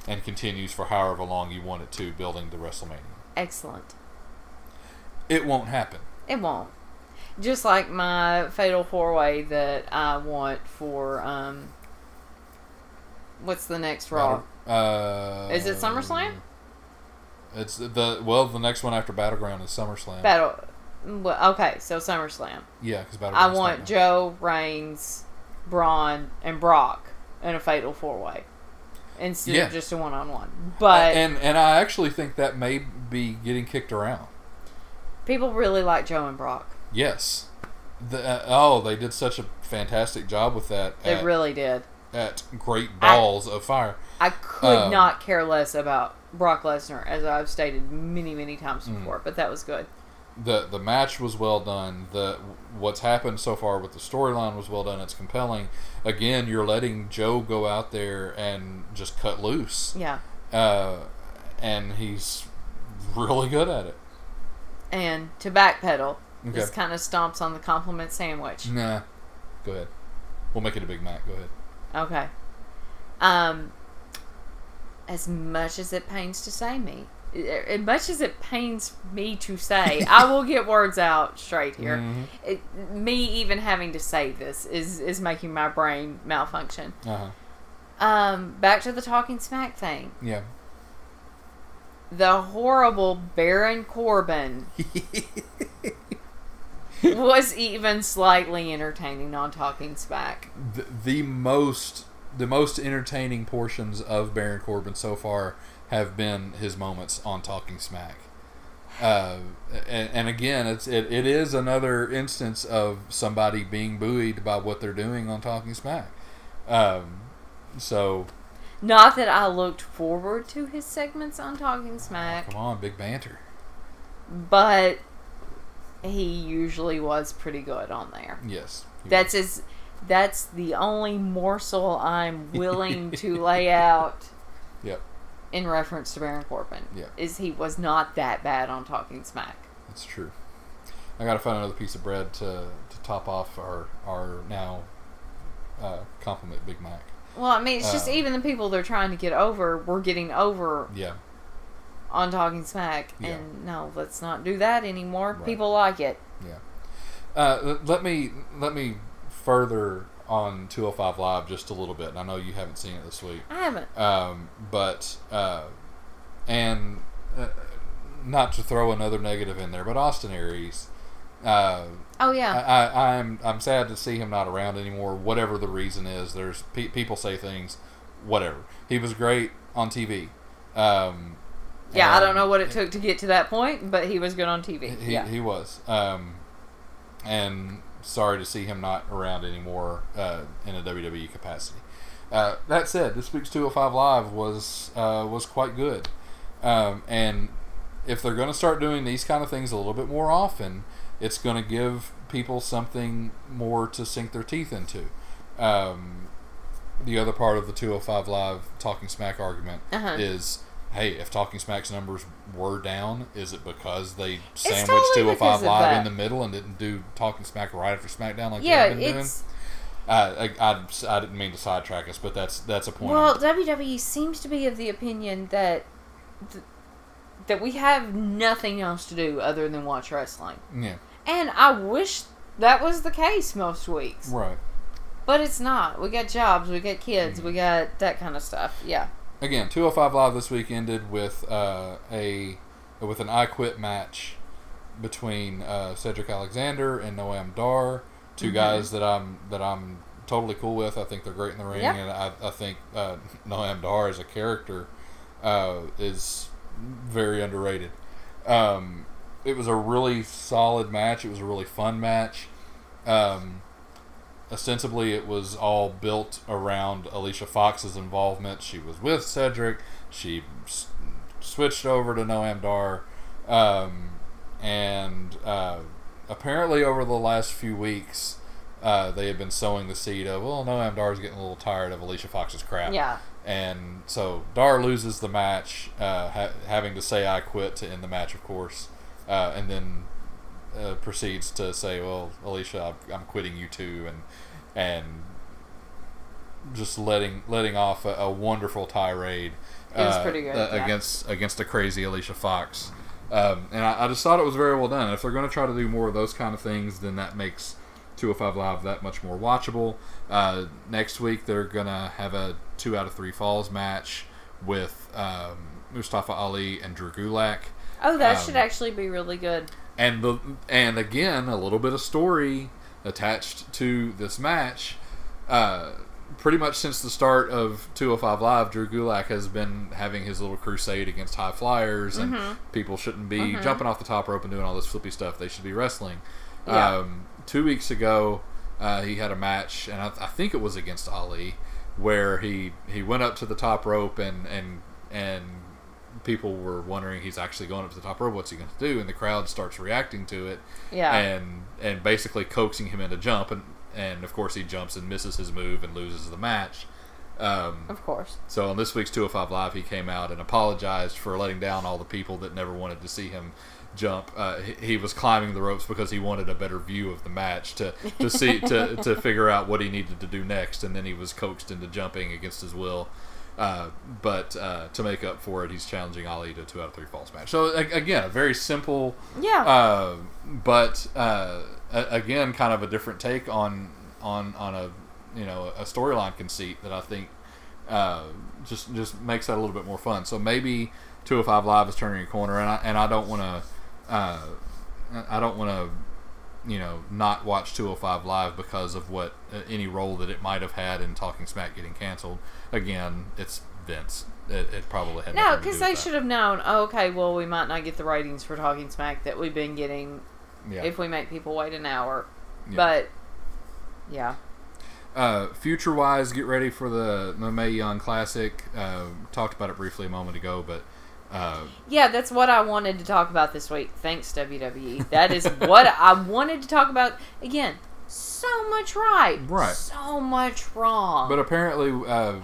and continues for however long you want it to, building to WrestleMania. Excellent. It won't happen. It won't. Just like my Fatal Four-Way that I want for um. What's the next Raw? Uh, Is it SummerSlam? It's the well, the next one after Battleground is SummerSlam. Battle, well, okay, so SummerSlam. Yeah, because Battleground. I want Joe, Reigns, Braun, and Brock in a fatal four way instead yeah. of just a one on one. But uh, and and I actually think that may be getting kicked around. People really like Joe and Brock. Yes. The, uh, oh, they did such a fantastic job with that. They at, really did. At great balls I, of fire. I could um, not care less about Brock Lesnar, as I've stated many, many times before, mm. but that was good. The the match was well done. The what's happened so far with the storyline was well done. It's compelling. Again, you're letting Joe go out there and just cut loose. Yeah. Uh, and he's really good at it. And to backpedal, okay. this kind of stomps on the compliment sandwich. Nah. Go ahead. We'll make it a Big Mac. Go ahead. Okay. Um... As much as it pains to say me, as much as it pains me to say, I will get words out straight here. Mm-hmm. It, me even having to say this is, is making my brain malfunction. Uh-huh. Um, back to the Talking Smack thing. Yeah. The horrible Baron Corbin was even slightly entertaining on Talking Smack. The, the most... The most entertaining portions of Baron Corbin so far have been his moments on Talking Smack. Uh, and, and again, it's, it, it is another instance of somebody being buoyed by what they're doing on Talking Smack. Um, so... Not that I looked forward to his segments on Talking Smack. Oh, come on, big banter. But he usually was pretty good on there. Yes. That's was. his... That's the only morsel I'm willing to lay out yep. in reference to Baron Corbin. Yep. Is he was not that bad on Talking Smack. That's true. I got to find another piece of bread to, to top off our, our now uh, compliment Big Mac. Well, I mean, it's just uh, even the people they're trying to get over, we're getting over yeah. on Talking Smack. Yeah. And no, let's not do that anymore. Right. People like it. Yeah. Uh, let me... Let me further on two oh five Live just a little bit, and I know you haven't seen it this week. I haven't. Um, but, uh, and uh, not to throw another negative in there, but Austin Aries. Uh, oh, yeah. I, I, I'm I'm sad to see him not around anymore, whatever the reason is. There's pe- people say things, whatever. He was great on T V. Um, yeah, I don't know what it took to get to that point, but he was good on T V. He, yeah. he was. Um, and... Sorry to see him not around anymore uh, in a W W E capacity. Uh, that said, this week's two oh five Live was uh, was quite good. Um, and if they're going to start doing these kind of things a little bit more often, it's going to give people something more to sink their teeth into. Um, the other part of the two oh five Live Talking Smack argument uh-huh. is... Hey, if Talking Smack's numbers were down, is it because they sandwiched totally two oh five Live in the middle and didn't do Talking Smack right after SmackDown like yeah, they've been it's, doing? Uh, I, I, I didn't mean to sidetrack us, but that's that's a point. Well, W W E seems to be of the opinion that th- that we have nothing else to do other than watch wrestling. Yeah. And I wish that was the case most weeks. Right. But it's not. We got jobs, we got kids, mm-hmm. we got that kind of stuff. Yeah. Again, two oh five Live this week ended with uh, a with an I Quit match between uh, Cedric Alexander and Noam Dar Two mm-hmm. guys that I'm that I'm totally cool with. I think they're great in the ring, yeah. and I, I think uh, Noam Dar as a character uh, is very underrated. Um, it was a really solid match. It was a really fun match. Um, ostensibly, it was all built around Alicia Fox's involvement. She was with Cedric. She s- switched over to Noam Dar. Um, and uh, apparently over the last few weeks, uh, they had been sowing the seed of, well, Noam Dar's getting a little tired of Alicia Fox's crap. Yeah. And so Dar loses the match, uh, ha- having to say I quit to end the match, of course. Uh, and then uh, proceeds to say, well, Alicia, I'm quitting you too. And and just letting letting off a, a wonderful tirade. It was uh, pretty good. Uh, yeah. Against against a crazy Alicia Fox. Um, and I, I just thought it was very well done. If they're going to try to do more of those kind of things, then that makes two oh five Live that much more watchable. Uh, next week, they're going to have a two out of three falls match with um, Mustafa Ali and Drew Gulak. Oh, that um, should actually be really good. And the and again, a little bit of story attached to this match. Uh, pretty much since the start of two oh five Live, Drew Gulak has been having his little crusade against high flyers, and mm-hmm. people shouldn't be mm-hmm. jumping off the top rope and doing all this flippy stuff. They should be wrestling. Yeah. Um, two weeks ago, uh, he had a match, and I, th- I think it was against Ali, where he, he went up to the top rope and and and. People were wondering, he's actually going up to the top rope, what's he going to do? And the crowd starts reacting to it, yeah, and and basically coaxing him into jump, and and of course he jumps and misses his move and loses the match. Um, of course. So on this week's two oh five Live, he came out and apologized for letting down all the people that never wanted to see him jump. Uh, he, he was climbing the ropes because he wanted a better view of the match to to see to to figure out what he needed to do next, and then he was coaxed into jumping against his will. Uh, but uh, to make up for it, he's challenging Ali to two out of three falls match. So a- again, a very simple, yeah. Uh, but uh, a- again, kind of a different take on on on a you know a storyline conceit that I think uh, just just makes that a little bit more fun. So maybe two oh five Live is turning a corner, and I and I don't want to uh, I don't want to. you know, not watch two oh five Live because of what uh, any role that it might have had in Talking Smack getting canceled. Again, it's Vince. It, it probably had no, because they should have known. Oh, okay, well, we might not get the ratings for Talking Smack that we've been getting yeah. if we make people wait an hour. Yeah. But yeah, uh, future wise, get ready for the, the Mae Young Classic. Uh, talked about it briefly a moment ago, but. Uh, yeah, that's what I wanted to talk about this week. Thanks, W W E. That is what I wanted to talk about. Again, so much right. Right. So much wrong. But apparently, uh,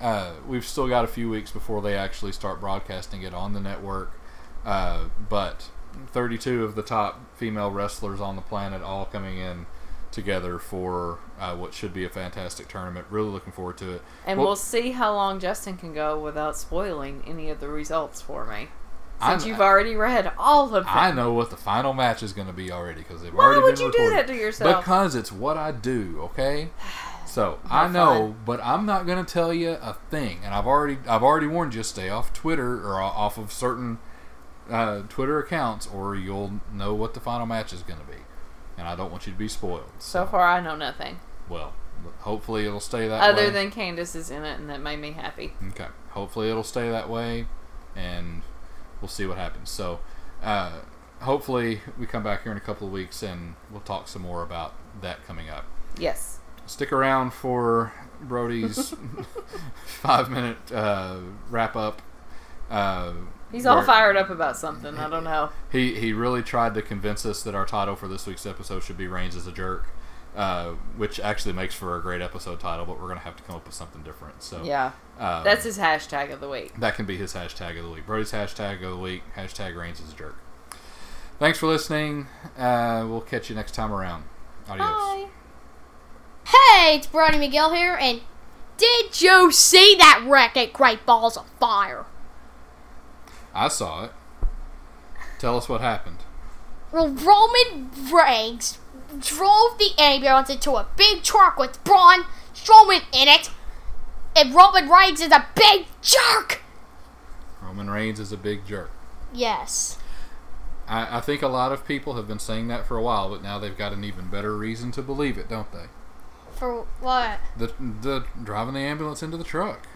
uh, we've still got a few weeks before they actually start broadcasting it on the network. Uh, but thirty-two of the top female wrestlers on the planet all coming in together for uh, what should be a fantastic tournament. Really looking forward to it. And well, we'll see how long Justin can go without spoiling any of the results for me. Since I'm, you've already read all of them. I know what the final match is going to be already because they've Why already been recorded. Why would you do that to yourself? Because it's what I do, okay? So, I know, fine. But I'm not going to tell you a thing. And I've already I've already warned you, stay off Twitter or off of certain uh, Twitter accounts or you'll know what the final match is going to be. And I don't want you to be spoiled. So, so far, I know nothing. Well, hopefully it'll stay that Other way. Other than Candace is in it, and that made me happy. Okay. Hopefully it'll stay that way, and we'll see what happens. So, uh, hopefully we come back here in a couple of weeks, and we'll talk some more about that coming up. Yes. Stick around for Brody's five-minute uh, wrap-up. Uh, He's all fired up about something. I don't know. He he really tried to convince us that our title for this week's episode should be Reigns is a Jerk, uh, which actually makes for a great episode title, but we're going to have to come up with something different. So yeah, um, that's his hashtag of the week. That can be his hashtag of the week. Brody's hashtag of the week, hashtag Reigns is a Jerk. Thanks for listening. Uh, we'll catch you next time around. Adios. Bye. Hey, it's Brody Miguel here, and did you see that wreck at Great Balls of Fire? I saw it. Tell us what happened. Well, Roman Reigns drove the ambulance into a big truck with Braun Strowman in it, and Roman Reigns is a big jerk! Roman Reigns is a big jerk. Yes. I, I think a lot of people have been saying that for a while, but now they've got an even better reason to believe it, don't they? For what? The the driving the ambulance into the truck.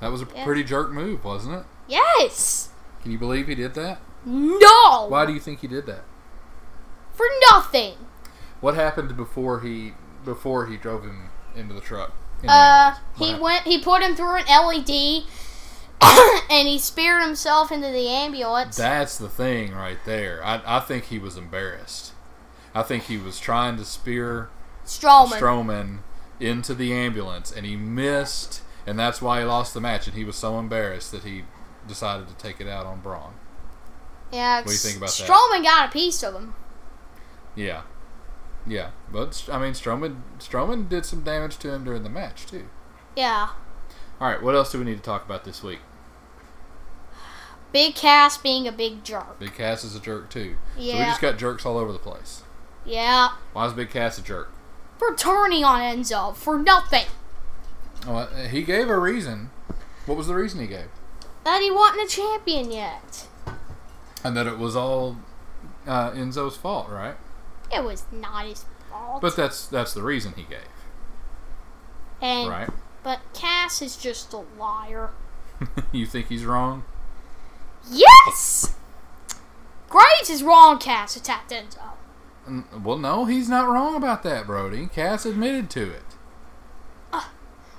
That was a yeah. pretty jerk move, wasn't it? Yes! Can you believe he did that? No! Why do you think he did that? For nothing! What happened before he before he drove him into the truck? In uh, the he went. He put him through an L E D, and he speared himself into the ambulance. That's the thing right there. I, I think he was embarrassed. I think he was trying to spear Strowman. Strowman into the ambulance, and he missed, and that's why he lost the match, and he was so embarrassed that he decided to take it out on Braun. Yeah, what do you think about Strowman that? Strowman got a piece of him. Yeah. Yeah, but, I mean, Strowman, Strowman did some damage to him during the match, too. Yeah. All right, what else do we need to talk about this week? Big Cass being a big jerk. Big Cass is a jerk, too. Yeah. So we just got jerks all over the place. Yeah. Why is Big Cass a jerk? For turning on Enzo. For nothing. Well, he gave a reason. What was the reason he gave? That he wasn't a champion yet. And that it was all uh, Enzo's fault, right? It was not his fault. But that's that's the reason he gave. And, right? But Cass is just a liar. You think he's wrong? Yes! Graves is wrong, Cass attacked Enzo. Well, no, he's not wrong about that, Brody. Cass admitted to it. Uh,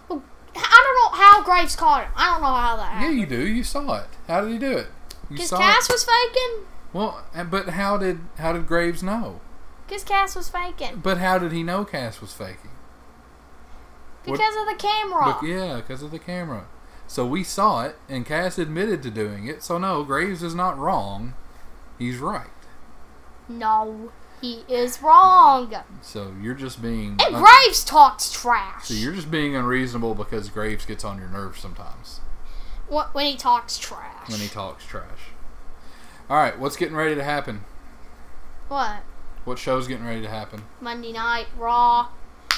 well, I don't know how Graves caught him. I don't know how that happened. Yeah, you do. You saw it. How did he do it? Because Cass it. was faking? Well, but how did how did Graves know? Because Cass was faking. But how did he know Cass was faking? Because what? of the camera. Look, yeah, because of the camera. So we saw it, and Cass admitted to doing it. So no, Graves is not wrong. He's right. No, he is wrong. So you're just being... And un- Graves talks trash. So you're just being unreasonable because Graves gets on your nerves sometimes. What, when he talks trash. When he talks trash. All right, what's getting ready to happen? What? What show's getting ready to happen? Monday Night Raw.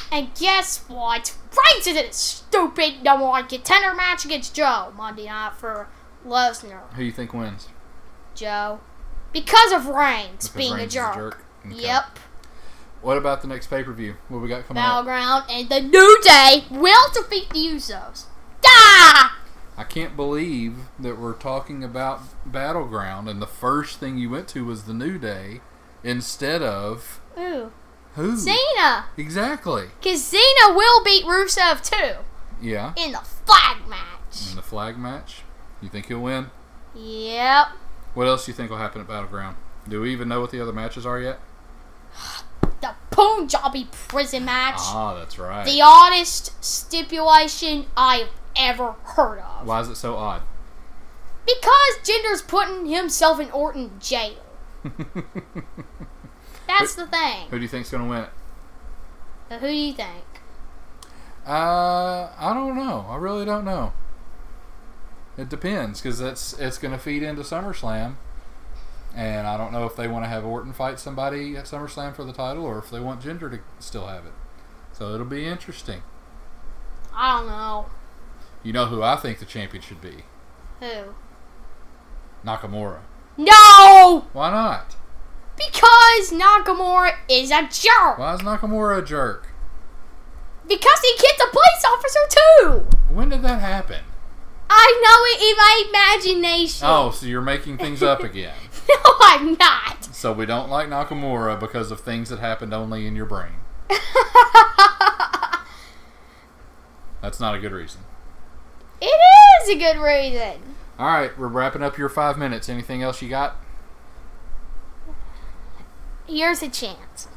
And guess what? Reigns is in a stupid number one contender match against Joe. Monday night for Lesnar. Who you think wins? Joe. Because of Reigns because being Reigns a jerk. Is a jerk. Okay. Yep. What about the next pay-per-view? What we got coming up? Battleground out? And the New Day will defeat the Usos. Da! I can't believe that we're talking about Battleground and the first thing you went to was the New Day. Instead of... Ooh. Who? Cena. Exactly. Because Cena will beat Rusev, too. Yeah. In the flag match. In the flag match? You think he'll win? Yep. What else do you think will happen at Battleground? Do we even know what the other matches are yet? The Punjabi prison match. Ah, that's right. The oddest stipulation I've ever heard of. Why is it so odd? Because Jinder's putting himself and Orton in jail. That's who, the thing. Who do you think's gonna win it? Uh, who do you think? Uh, I don't know. I really don't know. It depends, because that's it's gonna feed into SummerSlam, and I don't know if they want to have Orton fight somebody at SummerSlam for the title, or if they want Jinder to still have it. So it'll be interesting. I don't know. You know who I think the champion should be? Who? Nakamura. No! Why not? Because Nakamura is a jerk. Why is Nakamura a jerk? Because he kicked a police officer too. When did that happen? I know it in my imagination. Oh, so you're making things up again. No, I'm not. So we don't like Nakamura because of things that happened only in your brain. That's not a good reason. It is a good reason. All right, we're wrapping up your five minutes. Anything else you got? Here's a chance.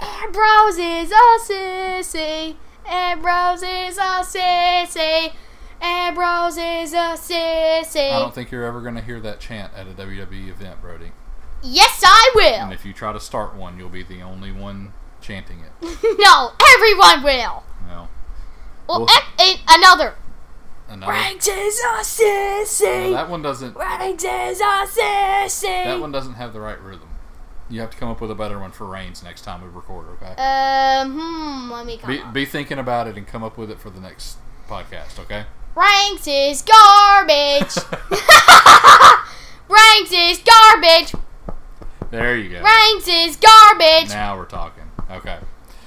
Ambrose is a sissy. Ambrose is a sissy. Ambrose is a sissy. I don't think you're ever going to hear that chant at a W W E event, Brody. Yes, I will. And if you try to start one, you'll be the only one chanting it. No, everyone will. No. Well, well and, and another. Another. Reigns is a sissy. No, that one doesn't. Reigns is a sissy. That one doesn't have the right rhythm. You have to come up with a better one for Reigns next time we record, okay? Um, hmm, let me come be, be thinking about it and come up with it for the next podcast, okay? Reigns is garbage. Reigns is garbage. There you go. Reigns is garbage. Now we're talking. Okay.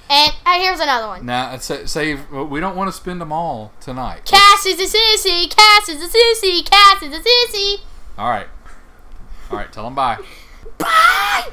And uh, here's another one. Now, save. We don't want to spend them all tonight. Cass is a sissy. Cass is a sissy. Cass is a sissy. All right. All right. Tell them bye. Bye.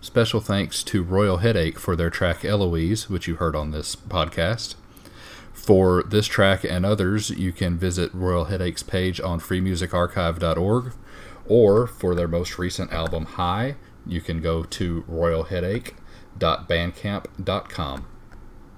Special thanks to Royal Headache for their track Eloise, which you heard on this podcast. For this track and others, you can visit Royal Headache's page on free music archive dot org, or for their most recent album, High, you can go to royal headache dot bandcamp dot com.